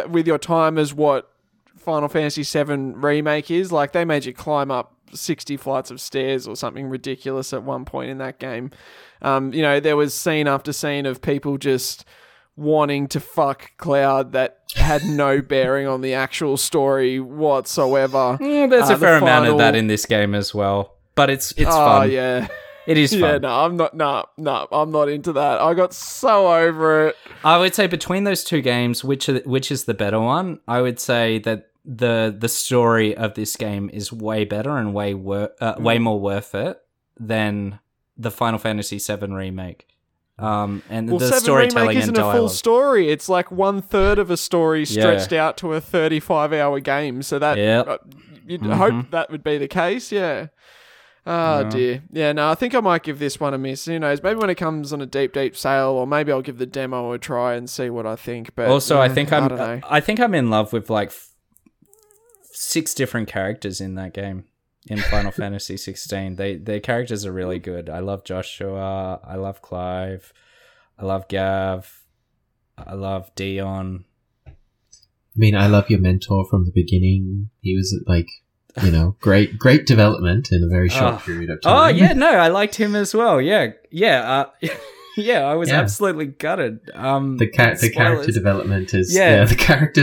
with your time as what Final Fantasy VII Remake is. Like, they made you climb up 60 flights of stairs or something ridiculous at one point in that game. You know, there was scene after scene of people just wanting to fuck Cloud that had no bearing on the actual story whatsoever. There's a fair amount of that in this game as well, but it's fun. Yeah, it is fun. Yeah, no, I'm not. No, I'm not into that. I got so over it. I would say between those two games, which is the better one? I would say that the story of this game is way better and way more worth it than the Final Fantasy VII Remake. The storytelling isn't a full story. It's like 1/3 of a story stretched out to a 35-hour game. So that you'd hope that would be the case. Yeah. Oh dear. Yeah. No, I think I might give this one a miss. Who knows? Maybe when it comes on a deep sale, or maybe I'll give the demo a try and see what I think. But also, I think I'm in love with like 6 different characters in that game. In Final Fantasy 16, their characters are really good. I love Joshua, I love Clive, I love Gav, I love Dion. I mean, I love your mentor from the beginning. He was like, you know, great development in a very short period of time. Oh yeah, no, I liked him as well. Yeah. Yeah, I was absolutely gutted. The character development is fairly good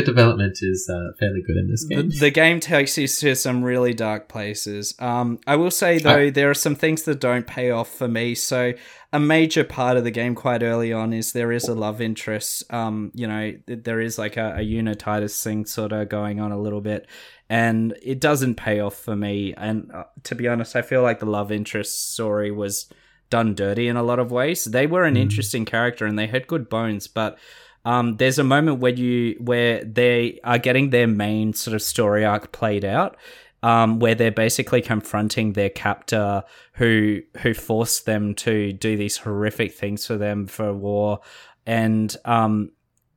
in this game. The game takes you to some really dark places. I will say though, there are some things that don't pay off for me. So a major part of the game quite early on is there is a love interest. You know, there is like a Unititus thing sort of going on a little bit, and it doesn't pay off for me. And to be honest, I feel like the love interest story was done dirty in a lot of ways. They were an interesting character and they had good bones, but there's a moment where they are getting their main sort of story arc played out, where they're basically confronting their captor who forced them to do these horrific things for them for war, and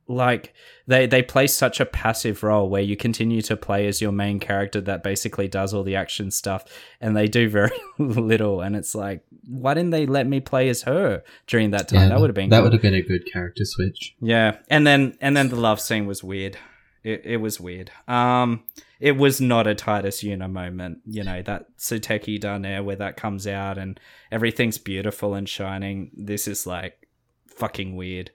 like they play such a passive role where you continue to play as your main character that basically does all the action stuff and they do very little, and it's like, why didn't they let me play as her during that time? Would have been a good character switch. Yeah. And then the love scene was weird. It was weird. It was not a Titus Yuna moment, you know, that Tsuteki Danae where that comes out and everything's beautiful and shining. This is like fucking weird.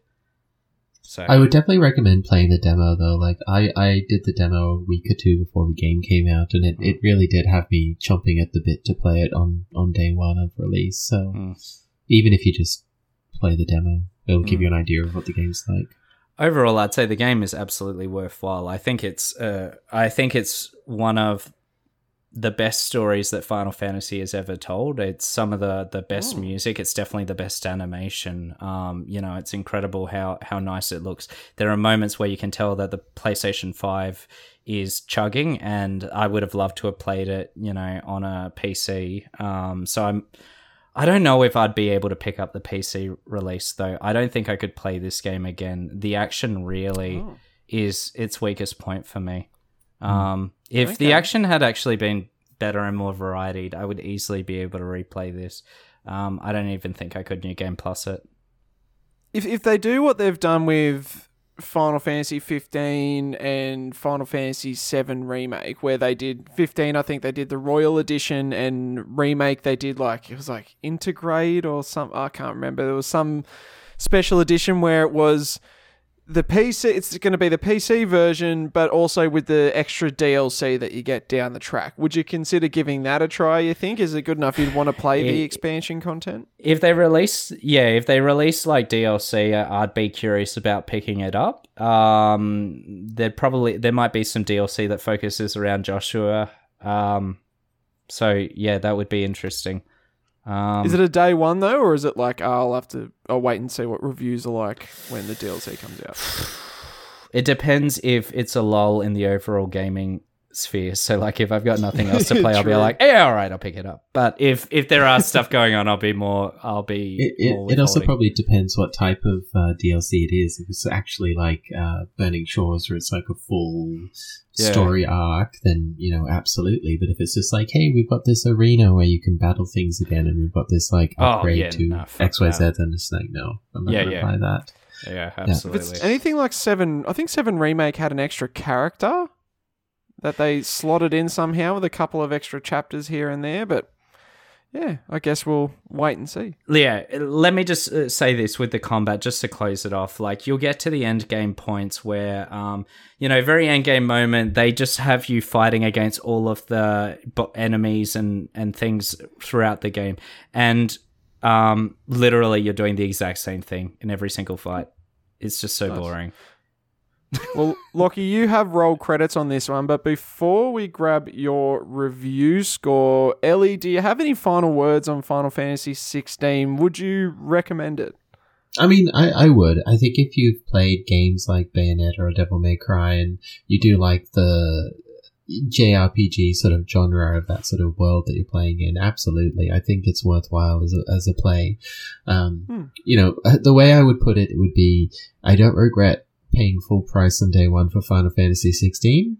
So I would definitely recommend playing the demo though. Like I did the demo a week or two before the game came out, and it really did have me chomping at the bit to play it on day one of release. So even if you just play the demo, it'll give you an idea of what the game's like. Overall, I'd say the game is absolutely worthwhile. I think it's one of the best stories that Final Fantasy has ever told. It's some of the best music. It's definitely the best animation. You know, it's incredible how nice it looks. There are moments where you can tell that the PlayStation 5 is chugging, and I would have loved to have played it, you know, on a PC. So I don't know if I'd be able to pick up the PC release, though. I don't think I could play this game again. The action really is its weakest point for me. If the action had actually been better and more varied, I would easily be able to replay this. I don't even think I could New Game Plus it. If they do what they've done with Final Fantasy 15 and Final Fantasy 7 Remake, where they did 15, I think they did the Royal Edition, and Remake they did it was Integrate or some, I can't remember. There was some special edition where it was the PC, it's going to be the PC version, but also with the extra DLC that you get down the track. Would you consider giving that a try, you think? Is it good enough you'd want to play the expansion content? If they release like DLC, I'd be curious about picking it up. There might be some DLC that focuses around Joshua. So yeah, that would be interesting. Is it a day one though, or is it I'll wait and see what reviews are like when the DLC comes out? It depends if it's a lull in the overall gaming sphere. So if I've got nothing else to play, I'll be like, yeah, all right, I'll pick it up. But if there are stuff going on, I'll be more. It also probably depends what type of DLC it is. If it's actually Burning Shores, or it's a full story arc, then absolutely. But if it's just hey, we've got this arena where you can battle things again, and we've got this upgrade to XYZ, then it's I'm not gonna buy that. Yeah, absolutely. If it's anything like 7, I think 7 Remake had an extra character that they slotted in somehow with a couple of extra chapters here and there, but yeah, I guess we'll wait and see. Yeah, let me just say this with the combat, just to close it off. You'll get to the end game points where, very end game moment, they just have you fighting against all of the enemies and things throughout the game, and literally you're doing the exact same thing in every single fight. It's just so boring. Well, Lockie, you have roll credits on this one, but before we grab your review score, Ellie, do you have any final words on Final Fantasy 16? Would you recommend it? I mean, I would. I think if you've played games like Bayonetta or Devil May Cry, and you do like the JRPG sort of genre of that sort of world that you're playing in, absolutely, I think it's worthwhile as a play. The way I would put it would be, I don't regret paying full price on day one for Final Fantasy 16.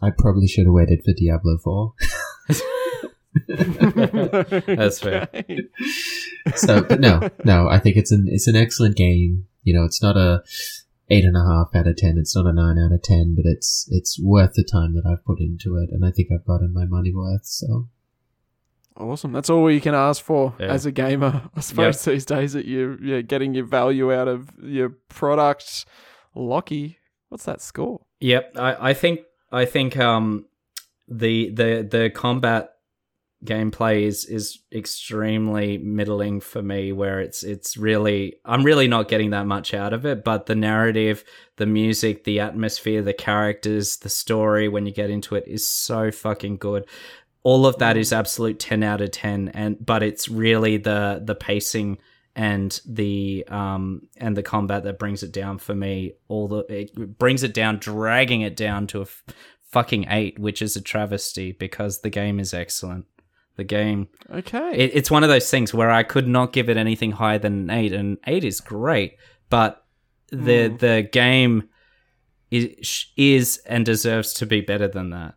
I probably should have waited for Diablo 4. That's fair. So, but no, I think it's an excellent game. You know, it's not a 8.5 out of 10. It's not a 9 out of 10, but it's worth the time that I've put into it, and I think I've gotten my money worth. So. Awesome. That's all you can ask for as a gamer, I suppose, these days, that you're getting your value out of your product. Lockie, what's that score? Yep, I think the combat gameplay is extremely middling for me, where it's really, I'm really not getting that much out of it, but the narrative, the music, the atmosphere, the characters, the story when you get into it is so fucking good. all of that is absolute 10 out of 10. But it's really the pacing and the combat that brings it down for me. It brings it down, dragging it down to a fucking 8, which is a travesty because the game is excellent. The game, okay, it's one of those things where I could not give it anything higher than an 8, and 8 is great. But the game is and deserves to be better than that.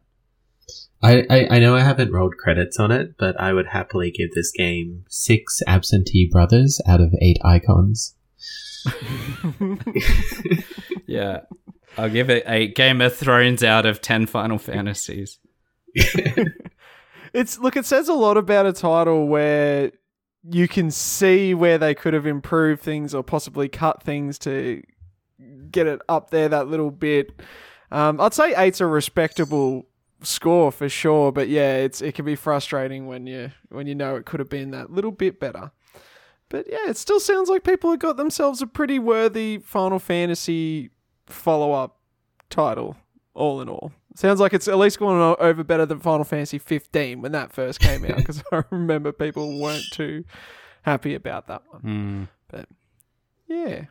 I know I haven't rolled credits on it, but I would happily give this game 6 absentee brothers out of 8 icons. Yeah, I'll give it 8 Game of Thrones out of 10 Final Fantasies. It says a lot about a title where you can see where they could have improved things or possibly cut things to get it up there that little bit. I'd say 8's a respectable score for sure, but yeah, it can be frustrating when you know it could have been that little bit better. But yeah, it still sounds like people have got themselves a pretty worthy Final Fantasy follow-up title, all in all. Sounds like it's at least gone over better than Final Fantasy 15 when that first came out, because I remember people weren't too happy about that one. But yeah.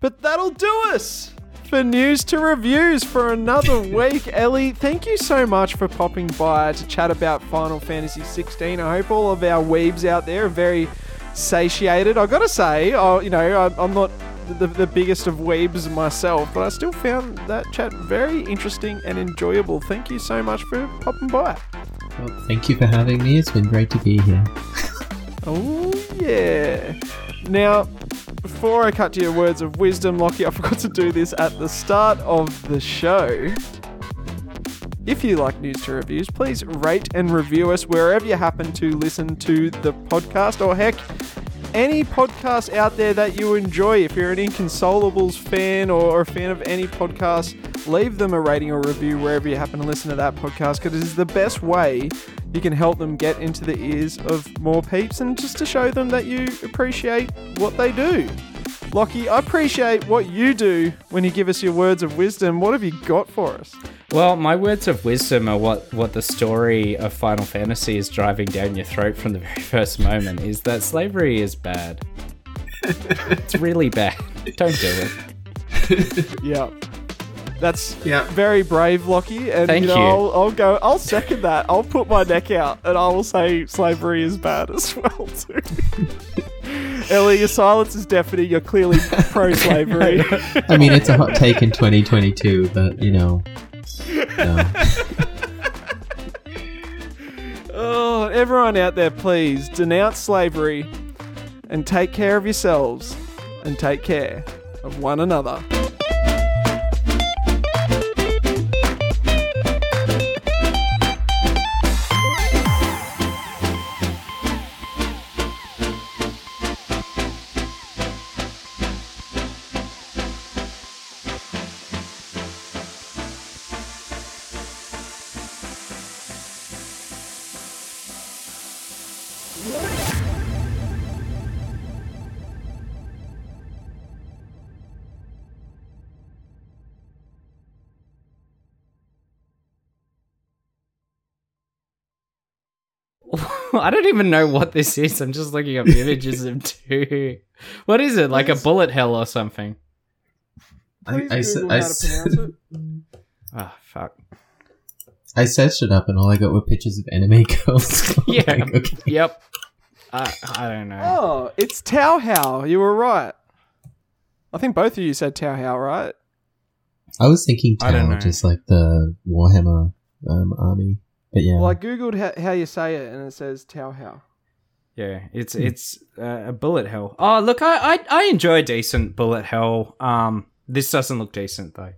But that'll do us for news to reviews for another week. Ellie, thank you so much for popping by to chat about Final Fantasy 16. I hope all of our weebs out there are very satiated. I gotta say, I'm not the biggest of weebs myself, but I still found that chat very interesting and enjoyable. Thank you so much for popping by. Well, thank you for having me. It's been great to be here. Oh yeah. Now, before I cut to your words of wisdom, Lockie, I forgot to do this at the start of the show. If you like news to reviews, please rate and review us wherever you happen to listen to the podcast, or heck, any podcast out there that you enjoy. If you're an Inconsolables fan or a fan of any podcast, leave them a rating or review wherever you happen to listen to that podcast, because it is the best way you can help them get into the ears of more peeps and just to show them that you appreciate what they do. Lockie, I appreciate what you do when you give us your words of wisdom. What have you got for us? Well, my words of wisdom are what the story of Final Fantasy is driving down your throat from the very first moment, is that slavery is bad. It's really bad. Don't do it. Yeah. That's very brave, Lockie. And Thank you. I'll second that. I'll put my neck out and I will say slavery is bad as well too. Ellie, your silence is deafening. You're clearly pro-slavery. I mean, it's a hot take in 2022, but, no. Oh, everyone out there, please denounce slavery and take care of yourselves and take care of one another. I don't even know what this is. I'm just looking up images of two. What is it? Like a bullet hell or something? Ah, oh, fuck. I searched it up and all I got were pictures of anime girls. Yeah. Like, okay. Yep. I don't know. Oh, it's Touhou. You were right. I think both of you said Touhou, right? I was thinking Touhou, just like the Warhammer army. But yeah. Well, I googled how you say it, and it says Touhou. Yeah, it's a bullet hell. Oh, look, I enjoy a decent bullet hell. This doesn't look decent though.